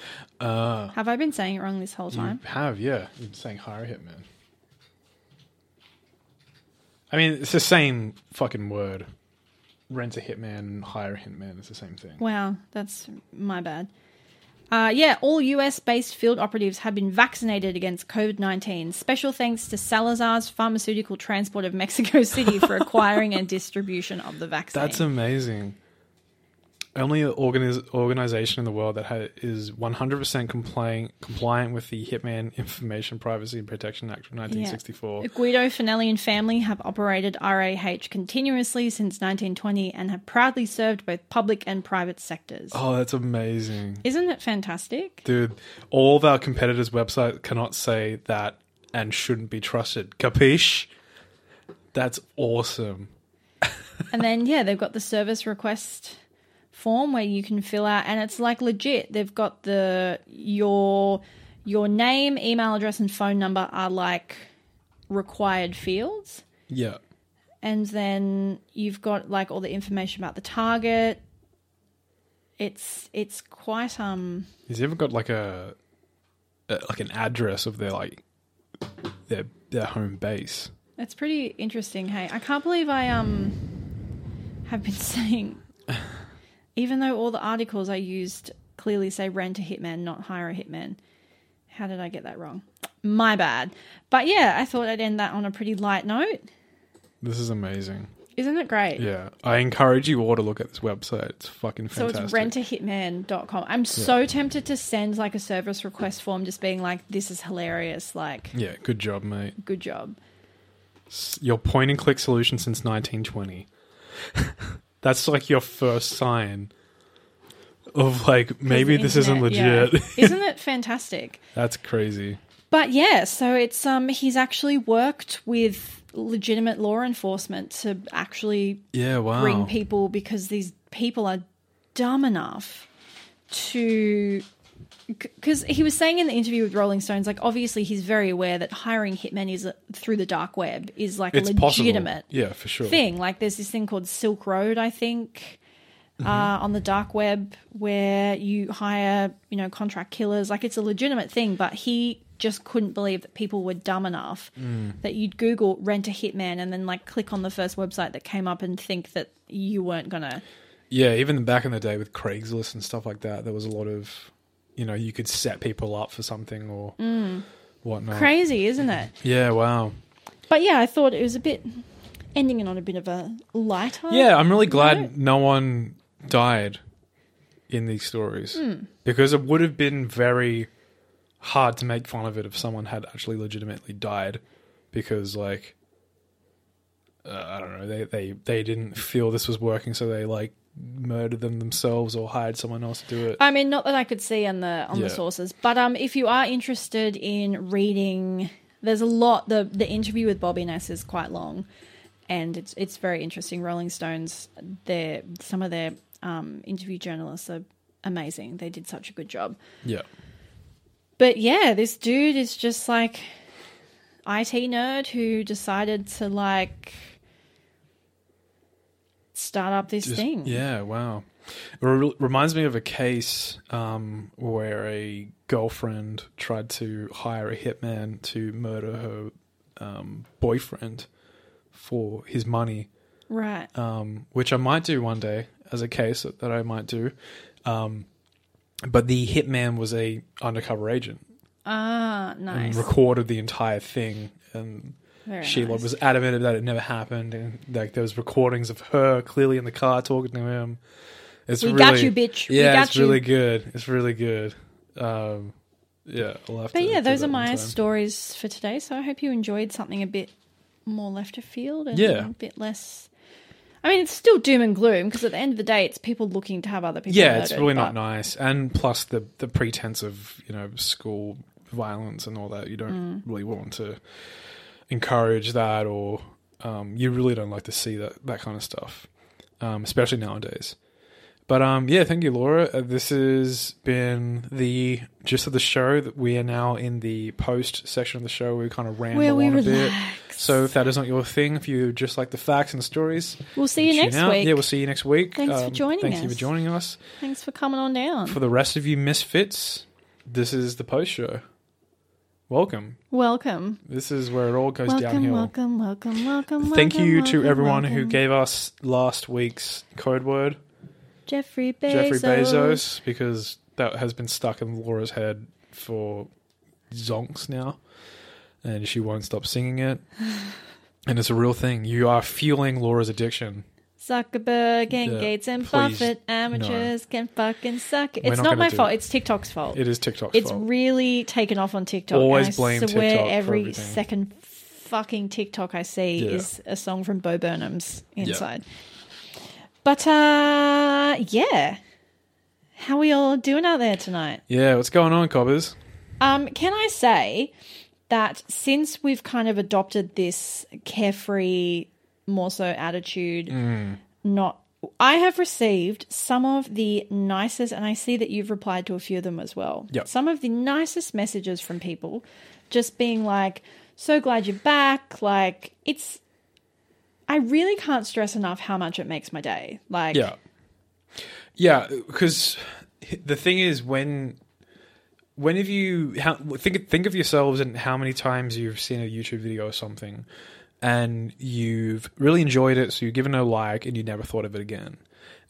Have I been saying it wrong this whole time? You have, yeah. You've been saying hire a hitman. I mean, it's the same fucking word. Rent a hitman and hire a hitman. It's the same thing. Wow, that's my bad. Yeah, all US-based field operatives have been vaccinated against COVID-19. Special thanks to Salazar's Pharmaceutical Transport of Mexico City for acquiring and distribution of the vaccine. That's amazing. Only an organization in the world that is 100% compliant with the Hitman Information Privacy and Protection Act of 1964. Yeah. Guido Fanelli and family have operated RAH continuously since 1920 and have proudly served both public and private sectors. Oh, that's amazing. Isn't it fantastic? Dude, all of our competitors' websites cannot say that and shouldn't be trusted. Capiche? That's awesome. And then, yeah, they've got the service request form where you can fill out, and it's like legit. They've got your name, email address, and phone number are like required fields. Yeah. And then you've got like all the information about the target. It's quite Has he ever got like an address of their home base? That's pretty interesting. Hey, I can't believe I have been saying. Even though all the articles I used clearly say rent a hitman, not hire a hitman. How did I get that wrong? My bad. But yeah, I thought I'd end that on a pretty light note. This is amazing. Isn't it great? Yeah. I encourage you all to look at this website. It's fucking fantastic. So it's rentahitman.com. I'm so tempted to send like a service request form just being like, this is hilarious. Like, yeah, good job, mate. Good job. Your point and click solution since 1920. That's like your first sign of like, maybe this isn't legit. Yeah. Isn't it fantastic? That's crazy. But yeah, so it's he's actually worked with legitimate law enforcement to actually bring people, because these people are dumb enough to... Because he was saying in the interview with Rolling Stones, like, obviously he's very aware that hiring hitmen is through the dark web is like it's a legitimate possible. Yeah, for sure. thing. Like, there's this thing called Silk Road, I think, on the dark web where you hire, contract killers. Like, it's a legitimate thing, but he just couldn't believe that people were dumb enough that you'd Google rent a hitman and then like click on the first website that came up and think that you weren't going to. Yeah, even back in the day with Craigslist and stuff like that, there was a lot of... you could set people up for something or whatnot. Crazy, isn't it? Yeah, wow. But yeah, I thought it was a bit ending it on a bit of a lighter. Yeah, I'm really glad no one died in these stories because it would have been very hard to make fun of it if someone had actually legitimately died because, like, I don't know, they didn't feel this was working, so they, like, murdered them themselves or hired someone else to do it. I mean, not that I could see on the sources, but if you are interested in reading, there's a lot. The interview with Bob Innes is quite long, and it's very interesting. Rolling Stones, some of their interview journalists are amazing. They did such a good job. Yeah. But yeah, this dude is just like IT nerd who decided to like start up this thing. Yeah, wow. It reminds me of a case where a girlfriend tried to hire a hitman to murder her boyfriend for his money. Right. Which I might do one day as a case that I might do. But the hitman was a undercover agent. Ah, nice. And recorded the entire thing, and Sheila was adamant that it never happened, and like there was recordings of her clearly in the car talking to him. Got you, bitch. Yeah, really good. It's really good. Yeah, I'll have to. But yeah, those are my stories for today. So I hope you enjoyed something a bit more left of field and a bit less. I mean, it's still doom and gloom because at the end of the day, it's people looking to have other people. Yeah, it's really not nice, and plus the pretense of school violence and all that. You don't really want to encourage that, or you really don't like to see that kind of stuff, especially nowadays. But thank you, Laura. This has been the gist of the show. That we are now in the post section of the show. We kind of ramble on a bit. So if that is not your thing, if you just like the facts and stories, we'll see you next week. Yeah, we'll see you next week. Thanks for joining us. Thank you for joining us. Thanks for coming on down. For the rest of you misfits, this is the post show. Welcome. This is where it all goes downhill. Welcome. Thank you to everyone who gave us last week's code word. Jeffrey Bezos, because that has been stuck in Laura's head for zonks now, and she won't stop singing it. And it's a real thing. You are fueling Laura's addiction. Zuckerberg and Gates and Buffett, amateurs can fucking suck. It's not my fault. It's TikTok's fault. It is TikTok's fault. It's really taken off on TikTok. Always blame TikTok. I swear every second fucking TikTok I see is a song from Bo Burnham's Inside. Yeah. But, how are we all doing out there tonight? Yeah, what's going on, cobbers? Can I say that since we've kind of adopted this carefree, more so attitude, I have received some of the nicest, and I see that you've replied to a few of them as well, some of the nicest messages from people just being like, so glad you're back, like, it's... I really can't stress enough how much it makes my day. Like, yeah, because the thing is, when have you think of yourselves and how many times you've seen a YouTube video or something, and you've really enjoyed it, so you've given it a like, and you never thought of it again. And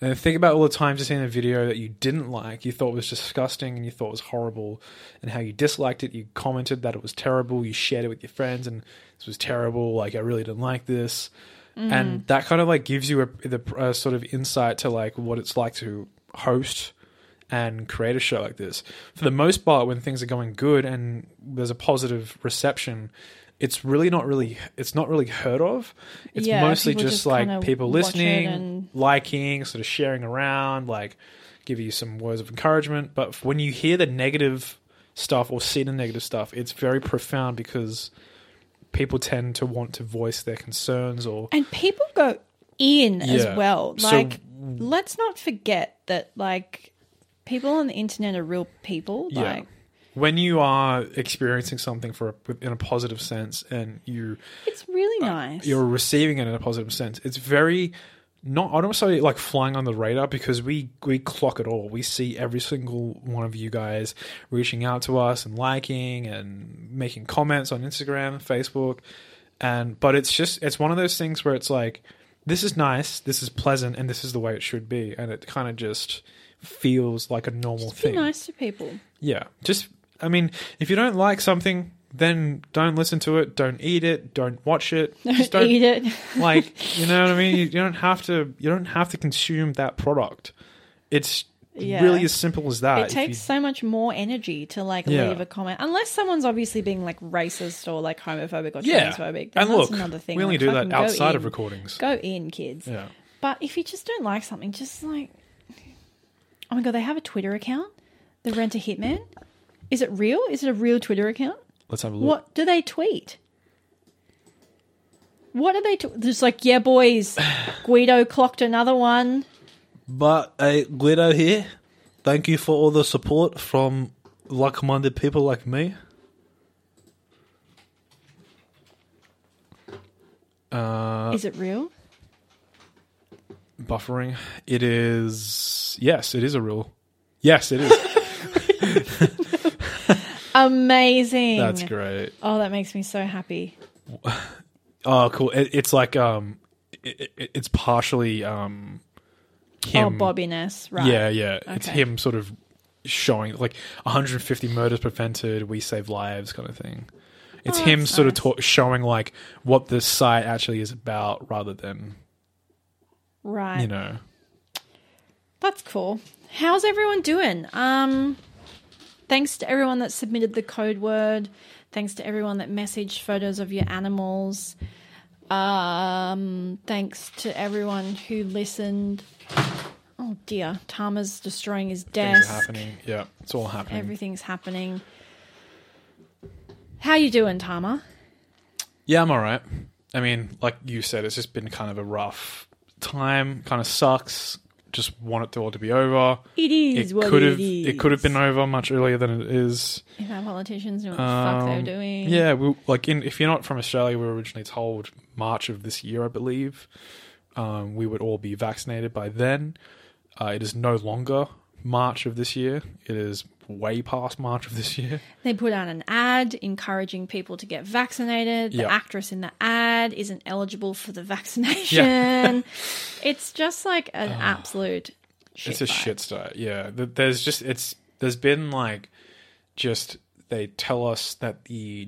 then think about all the times you've seen a video that you didn't like, you thought was disgusting and you thought was horrible, and how you disliked it, you commented that it was terrible, you shared it with your friends, and this was terrible, like I really didn't like this. And that kind of like gives you a sort of insight to like what it's like to host and create a show like this. For the most part, when things are going good and there's a positive reception, it's not really heard of. It's mostly just like people listening, liking, sort of sharing around, like give you some words of encouragement. But when you hear the negative stuff or see the negative stuff, it's very profound because people tend to want to voice their concerns and people go in as well. Like, so, let's not forget that like people on the internet are real people. Yeah. Like, when you are experiencing something in a positive sense, and it's really nice. You're receiving it in a positive sense. It's very I don't say like flying on the radar because we clock it all. We see every single one of you guys reaching out to us and liking and making comments on Instagram, Facebook, but it's one of those things where it's like, this is nice, this is pleasant, and this is the way it should be, and it kind of just feels like a normal thing. Be nice to people. Yeah, I mean, if you don't like something, then don't listen to it, don't eat it, don't watch it. Don't eat it. Like, you know what I mean? You don't have to consume that product. It's Yeah. Really as simple as that. It takes so much more energy to leave a comment. Unless someone's obviously being racist or homophobic or transphobic. And look, another thing. We only do that outside of recordings. Go in, kids. Yeah. But if you just don't like something, just oh my God, they have a Twitter account? The Rent a Hitman? Is it real? Is it a real Twitter account? Let's have a look. What do they tweet? What are they just yeah, boys, Guido clocked another one. But, Guido here, thank you for all the support from like-minded people like me. Is it real? Buffering. It is... Yes, it is a real... Yes, it is. Amazing. That's great. Oh, that makes me so happy. Oh, cool. It's partially... him. Oh, Bob Innes, right. Yeah, yeah. Okay. It's him sort of showing 150 murders prevented, we save lives kind of thing. It's him sort of showing what the site actually is about rather than... Right. You know. That's cool. How's everyone doing? Thanks to everyone that submitted the code word. Thanks to everyone that messaged photos of your animals. Thanks to everyone who listened. Oh dear, Tama's destroying his desk. Things are happening. Yeah, it's all happening. Everything's happening. How you doing, Tama? Yeah, I'm all right. I mean, like you said, it's just been kind of a rough time. Kind of sucks. Just want it all to be over. It is what it is. It could have been over much earlier than it is. If our politicians knew what the fuck they were doing. Yeah, if you're not from Australia, we were originally told March of this year, I believe. We would all be vaccinated by then. It is no longer March of this year. It is way past March of this year. They put out an ad encouraging people to get vaccinated. The actress in the ad isn't eligible for the vaccination. Yeah. It's just an absolute shit. It's a shit start. Yeah. They tell us that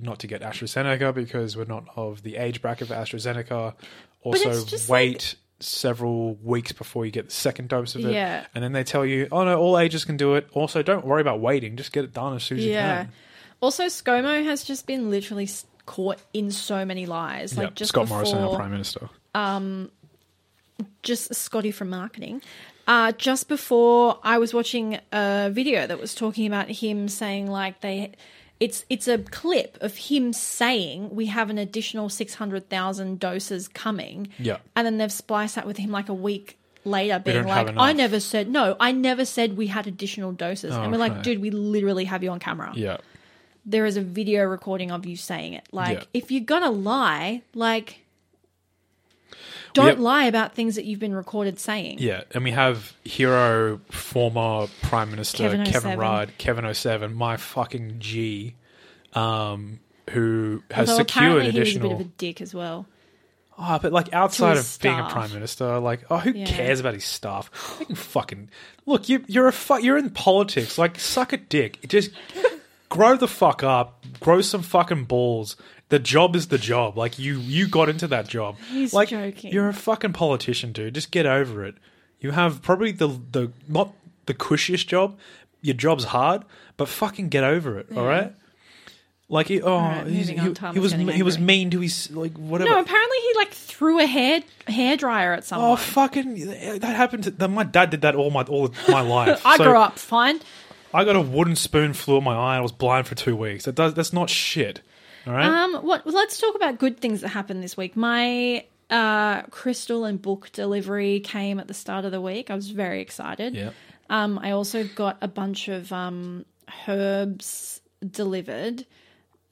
not to get AstraZeneca because we're not of the age bracket for AstraZeneca. Also wait several weeks before you get the second dose of it. Yeah. And then they tell you, oh no, all ages can do it. Also, don't worry about waiting. Just get it done as soon as you can. Also, ScoMo has just been literally caught in so many lies. Like just Scott Morrison, our Prime Minister. Just Scotty from marketing. Just before I was watching a video that was talking about him saying it's a clip of him saying we have an additional 600,000 doses coming. Yeah. And then they've spliced that with him a week later being I never said we had additional doses. Oh, and we're dude, we literally have you on camera. Yeah. There is a video recording of you saying it. If you're going to lie, don't lie about things that you've been recorded saying. Yeah, and we have former Prime Minister Kevin Rudd, Kevin O'Seven, my fucking G, who has secured an additional. He was a bit of a dick as well. Oh, but outside of being a Prime Minister, who cares about his staff? I can fucking look. You're in politics. Suck a dick. Just grow the fuck up. Grow some fucking balls. The job is the job. You got into that job. He's joking. You're a fucking politician, dude. Just get over it. You have probably the not the cushiest job. Your job's hard, but fucking get over it. Yeah. All right. He was mean to his whatever. No, apparently he threw a hairdryer at someone. Oh fucking! That happened. My dad did that all my life. I grew up fine. I got a wooden spoon flew in my eye. I was blind for 2 weeks. That's not shit. All right. Let's talk about good things that happened this week. My crystal and book delivery came at the start of the week. I was very excited. Yeah. I also got a bunch of herbs delivered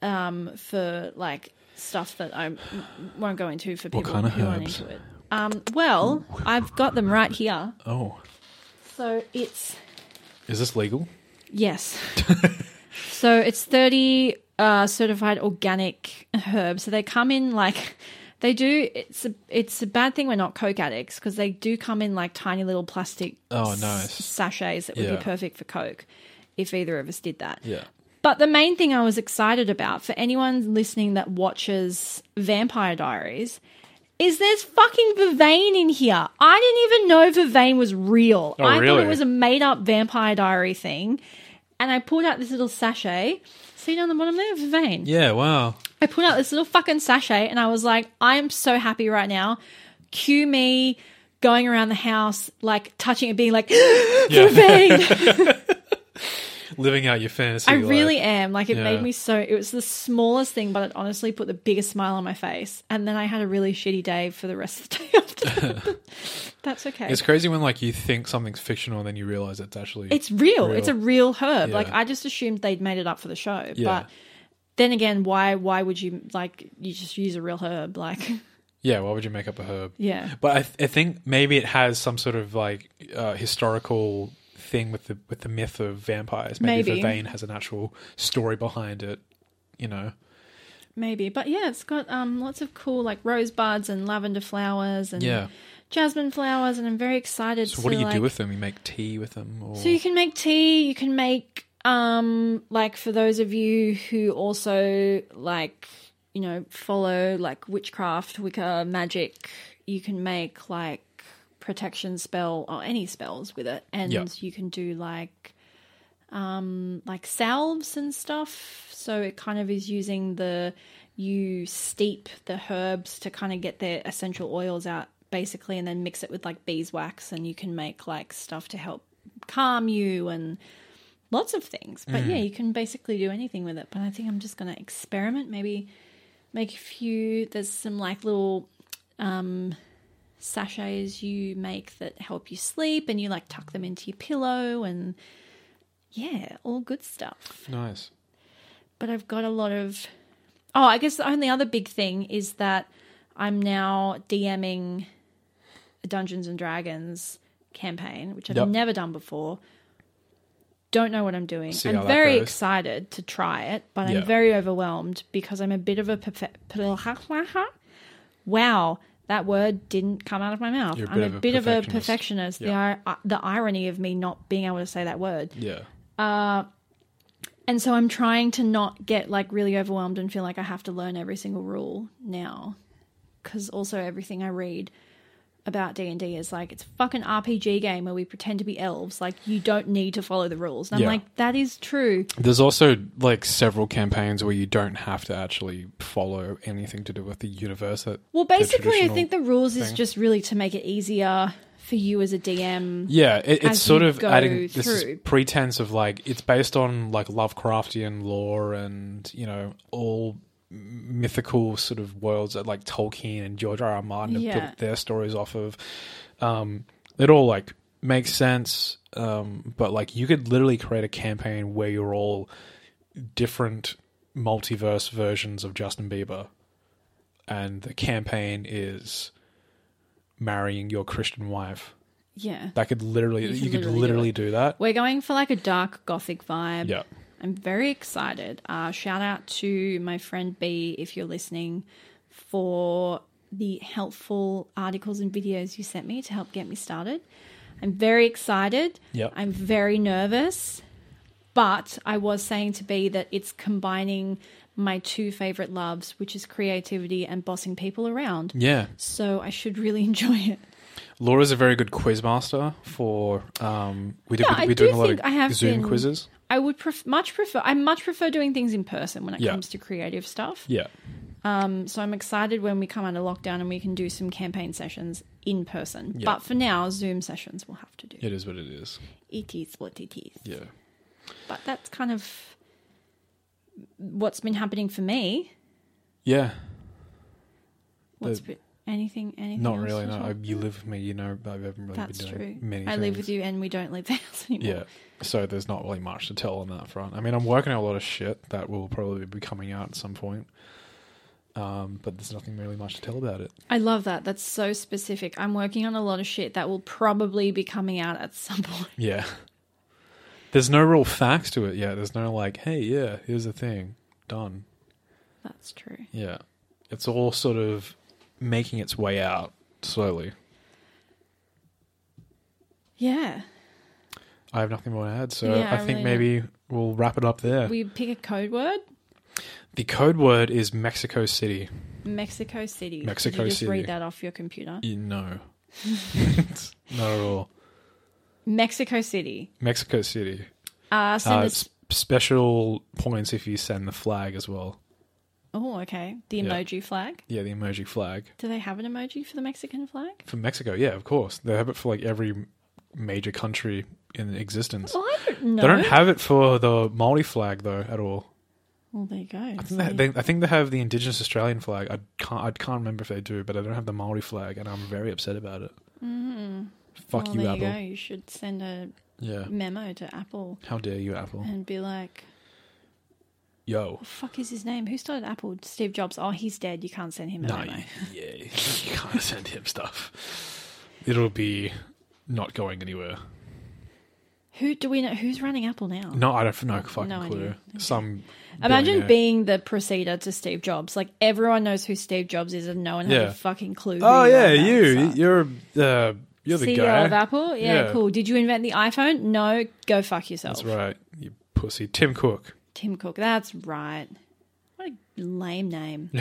for stuff that I won't go into for people who aren't into it. I've got them right here. Oh. So it's. Is this legal? Yes. So it's 30. Certified organic herbs. So they come in they do. It's a bad thing we're not coke addicts because they do come in tiny little plastic sachets that would be perfect for coke if either of us did that. Yeah. But the main thing I was excited about for anyone listening that watches Vampire Diaries is there's fucking Vivaine in here. I didn't even know Vivaine was real. Oh, I really? Thought it was a made-up Vampire Diary thing. And I pulled out this little sachet. See down the bottom there? Vivaine. Yeah, wow. I pulled out this little fucking sachet and I was like, I'm so happy right now. Cue me going around the house, like touching it, being like, Vivaine. Living out your fantasy. I really am. Like, it made me so... It was the smallest thing, but it honestly put the biggest smile on my face. And then I had a really shitty day for the rest of the day after that. That's okay. It's crazy when, like, you think something's fictional and then you realise it's actually... It's real. It's a real herb. Yeah. Like, I just assumed they'd made it up for the show. Yeah. But then again, why would you, like, you just use a real herb? Like... Yeah, why would you make up a herb? Yeah. But I think maybe it has some sort of, like, historical... thing with the myth of vampires. Maybe Vivaine has an actual story behind it, you know. Maybe. But yeah, it's got lots of cool, like, rose buds and lavender flowers and jasmine flowers, and I'm very excited. So what do you do with them? You make tea with them? Or... So you can make tea, you can make like, for those of you who also, like, you know, follow, like, witchcraft, Wicca, magic, you can make, like, protection spell or any spells with it, and you can do, like, salves and stuff. So it kind of is using you steep the herbs to kind of get their essential oils out, basically, and then mix it with, like, beeswax, and you can make, like, stuff to help calm you and lots of things. But yeah, you can basically do anything with it. But I think I'm just going to experiment, maybe make a few. There's some, like, little sachets you make that help you sleep, and you, like, tuck them into your pillow, and yeah, all good stuff. Nice. But I've got a lot of... Oh, I guess the only other big thing is that I'm now DMing a Dungeons and Dragons campaign, which I've never done before. Don't know what I'm doing. I'm very excited to try it, but I'm very overwhelmed because I'm a bit of a... Wow. That word didn't come out of my mouth. I'm a bit of a perfectionist. Yeah. The irony of me not being able to say that word. Yeah. And so I'm trying to not get, like, really overwhelmed and feel like I have to learn every single rule now, because also everything I read about D&D is like, it's a fucking RPG game where we pretend to be elves. Like, you don't need to follow the rules. And I'm like, that is true. There's also, like, several campaigns where you don't have to actually follow anything to do with the universe. Well, basically, I think the rules is just really to make it easier for you as a DM. Yeah, it's sort of adding this pretense of, like, it's based on, like, Lovecraftian lore and, you know, all... mythical sort of worlds that, like, Tolkien and George R.R. Martin have built their stories off of. It all, like, makes sense, but, like, you could literally create a campaign where you're all different multiverse versions of Justin Bieber, and the campaign is marrying your Christian wife. Yeah. That could literally... You could literally do that. We're going for, like, a dark gothic vibe. Yeah. I'm very excited. Shout out to my friend B, if you're listening, for the helpful articles and videos you sent me to help get me started. I'm very excited. Yep. I'm very nervous. But I was saying to B that it's combining my two favourite loves, which is creativity and bossing people around. Yeah. So I should really enjoy it. Laura's a very good quizmaster for we're doing a lot of Zoom quizzes. I would much prefer doing things in person when it comes to creative stuff. Yeah. So I'm excited when we come out of lockdown and we can do some campaign sessions in person. Yeah. But for now, Zoom sessions we'll have to do. It is what it is. It is what it is. Yeah. But that's kind of what's been happening for me. Yeah. Anything? Not really, no. You live with me, you know, I haven't really been doing many things. I live with you and we don't leave the house anymore. Yeah, so there's not really much to tell on that front. I mean, I'm working on a lot of shit that will probably be coming out at some point, but there's nothing really much to tell about it. I love that. That's so specific. I'm working on a lot of shit that will probably be coming out at some point. Yeah. There's no real facts to it yet. There's no, like, hey, yeah, here's the thing. Done. That's true. Yeah. It's all sort of... making its way out slowly. Yeah. I have nothing more to add, so yeah, I think maybe we'll wrap it up there. We pick a code word? The code word is Mexico City. Mexico City. Mexico City. Did you just read that off your computer? No. Not at all. Mexico City. Mexico City. Special points if you send the flag as well. Oh, okay. The emoji flag? Yeah, the emoji flag. Do they have an emoji for the Mexican flag? For Mexico, yeah, of course. They have it for like every major country in existence. Well, I don't know. They don't have it for the Māori flag though at all. Well, there you go. I think they have the Indigenous Australian flag. I can't remember if they do, but I don't have the Māori flag, and I'm very upset about it. Mm-hmm. Fuck you, Apple. There you go. You should send a memo to Apple. How dare you, Apple? And be like, yo. What the fuck is his name? Who started Apple? Steve Jobs. Oh, he's dead. You can't send him a memo. Yeah, you can't send him stuff. It'll be not going anywhere. Who do we know? Who's running Apple now? No, I don't know. Fucking clue. Okay. Some. Imagine being the preceder to Steve Jobs. Like everyone knows who Steve Jobs is, and no one has a fucking clue. Oh yeah, you're the CEO guy of Apple. Yeah, cool. Did you invent the iPhone? No, go fuck yourself. That's right, you pussy. Tim Cook. Tim Cook. That's right. What a lame name.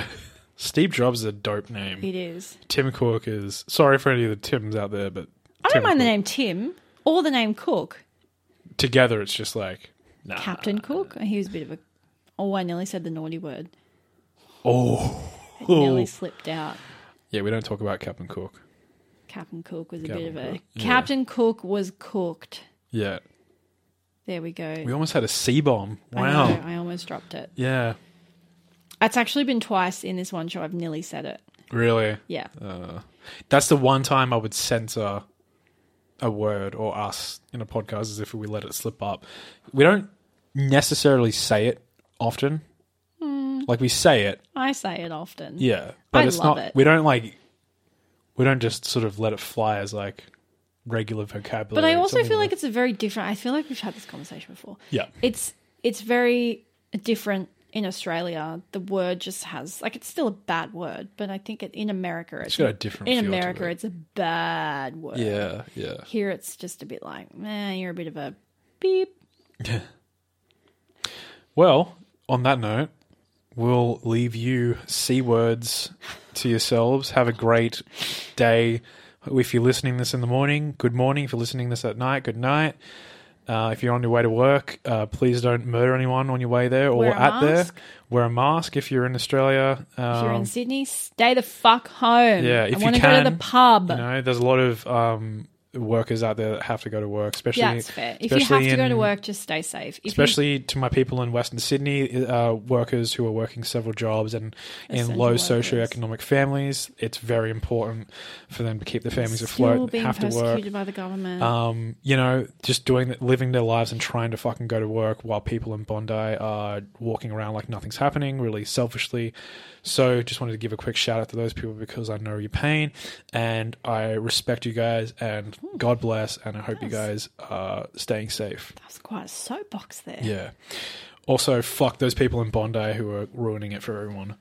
Steve Jobs is a dope name. It is. Tim Cook is. Sorry for any of the Tims out there, but I don't mind the name Tim or the name Cook. Together, it's just like Captain Cook. He was a bit of a. Oh, I nearly said the naughty word. Oh, it nearly slipped out. Yeah, we don't talk about Captain Cook. Captain Cook was a bit of a. Yeah. Captain Cook was cooked. Yeah. There we go. We almost had a C bomb. Wow. I almost dropped it. Yeah. It's actually been twice in this one show. I've nearly said it. Really? Yeah. That's the one time I would censor a word or us in a podcast as if we let it slip up. We don't necessarily say it often. Mm. Like we say it. I say it often. Yeah. But it's not it. we don't just sort of let it fly as like regular vocabulary. But I also feel like it's a very different I feel like we've had this conversation before. Yeah. It's very different in Australia. The word just has like it's still a bad word, but I think in America it's got a different in feel America to it. It's a bad word. Yeah, yeah. Here it's just a bit like, man, you're a bit of a beep. Yeah. Well, on that note, we'll leave you C words to yourselves. Have a great day. If you're listening this in the morning, good morning. If you're listening this at night, good night. If you're on your way to work, please don't murder anyone on your way there or at there. Wear a mask if you're in Australia. If you're in Sydney, stay the fuck home. Yeah, if you can. I want to go to the pub. You know, there's a lot of workers out there that have to go to work. Especially, yeah, that's fair. If you have to go to work, just stay safe. Especially to my people in Western Sydney, workers who are working several jobs and in low socioeconomic families, it's very important for them to keep their families afloat. They have to work. Still being persecuted by the government. You know, just living their lives and trying to fucking go to work while people in Bondi are walking around like nothing's happening, really selfishly. So just wanted to give a quick shout out to those people because I know your pain and I respect you guys and God bless and I hope you guys are staying safe. That was quite a soapbox there. Yeah. Also, fuck those people in Bondi who are ruining it for everyone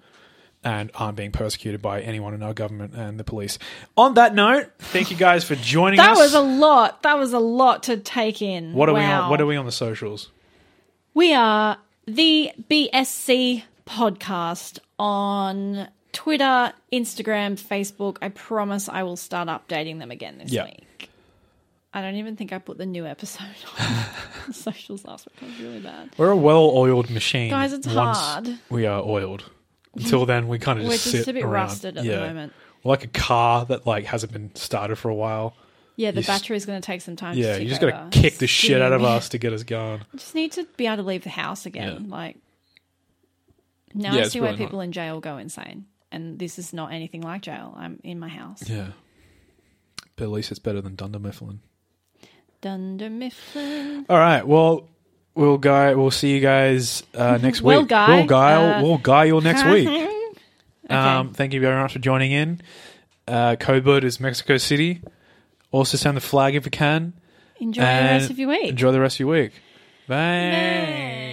and aren't being persecuted by anyone in our government and the police. On that note, thank you guys for joining us. That was a lot. That was a lot to take in. What are we on the socials? We are the BSC Podcast on Twitter, Instagram, Facebook. I promise I will start updating them again this week. I don't even think I put the new episode on the socials last week. It was really bad. We're a well-oiled machine. Guys, it's hard. We are oiled. Until then, we kind of just sit around. We're just a bit rusted at the moment. We're like a car that like hasn't been started for a while. Yeah, the battery's going to take some time to tick over. Yeah, you just got to kick the shit out of us to get us going. I just need to be able to leave the house again. Yeah. Like, now I see why people in jail go insane. And this is not anything like jail. I'm in my house. Yeah. But at least it's better than Dunder Mifflin. Dunder Mifflin. All right. Well, we'll see you guys next week. We'll guy you next week. Okay. Thank you very much for joining in. Code word is Mexico City. Also send the flag if you can. Enjoy the rest of your week. Bye. Bye.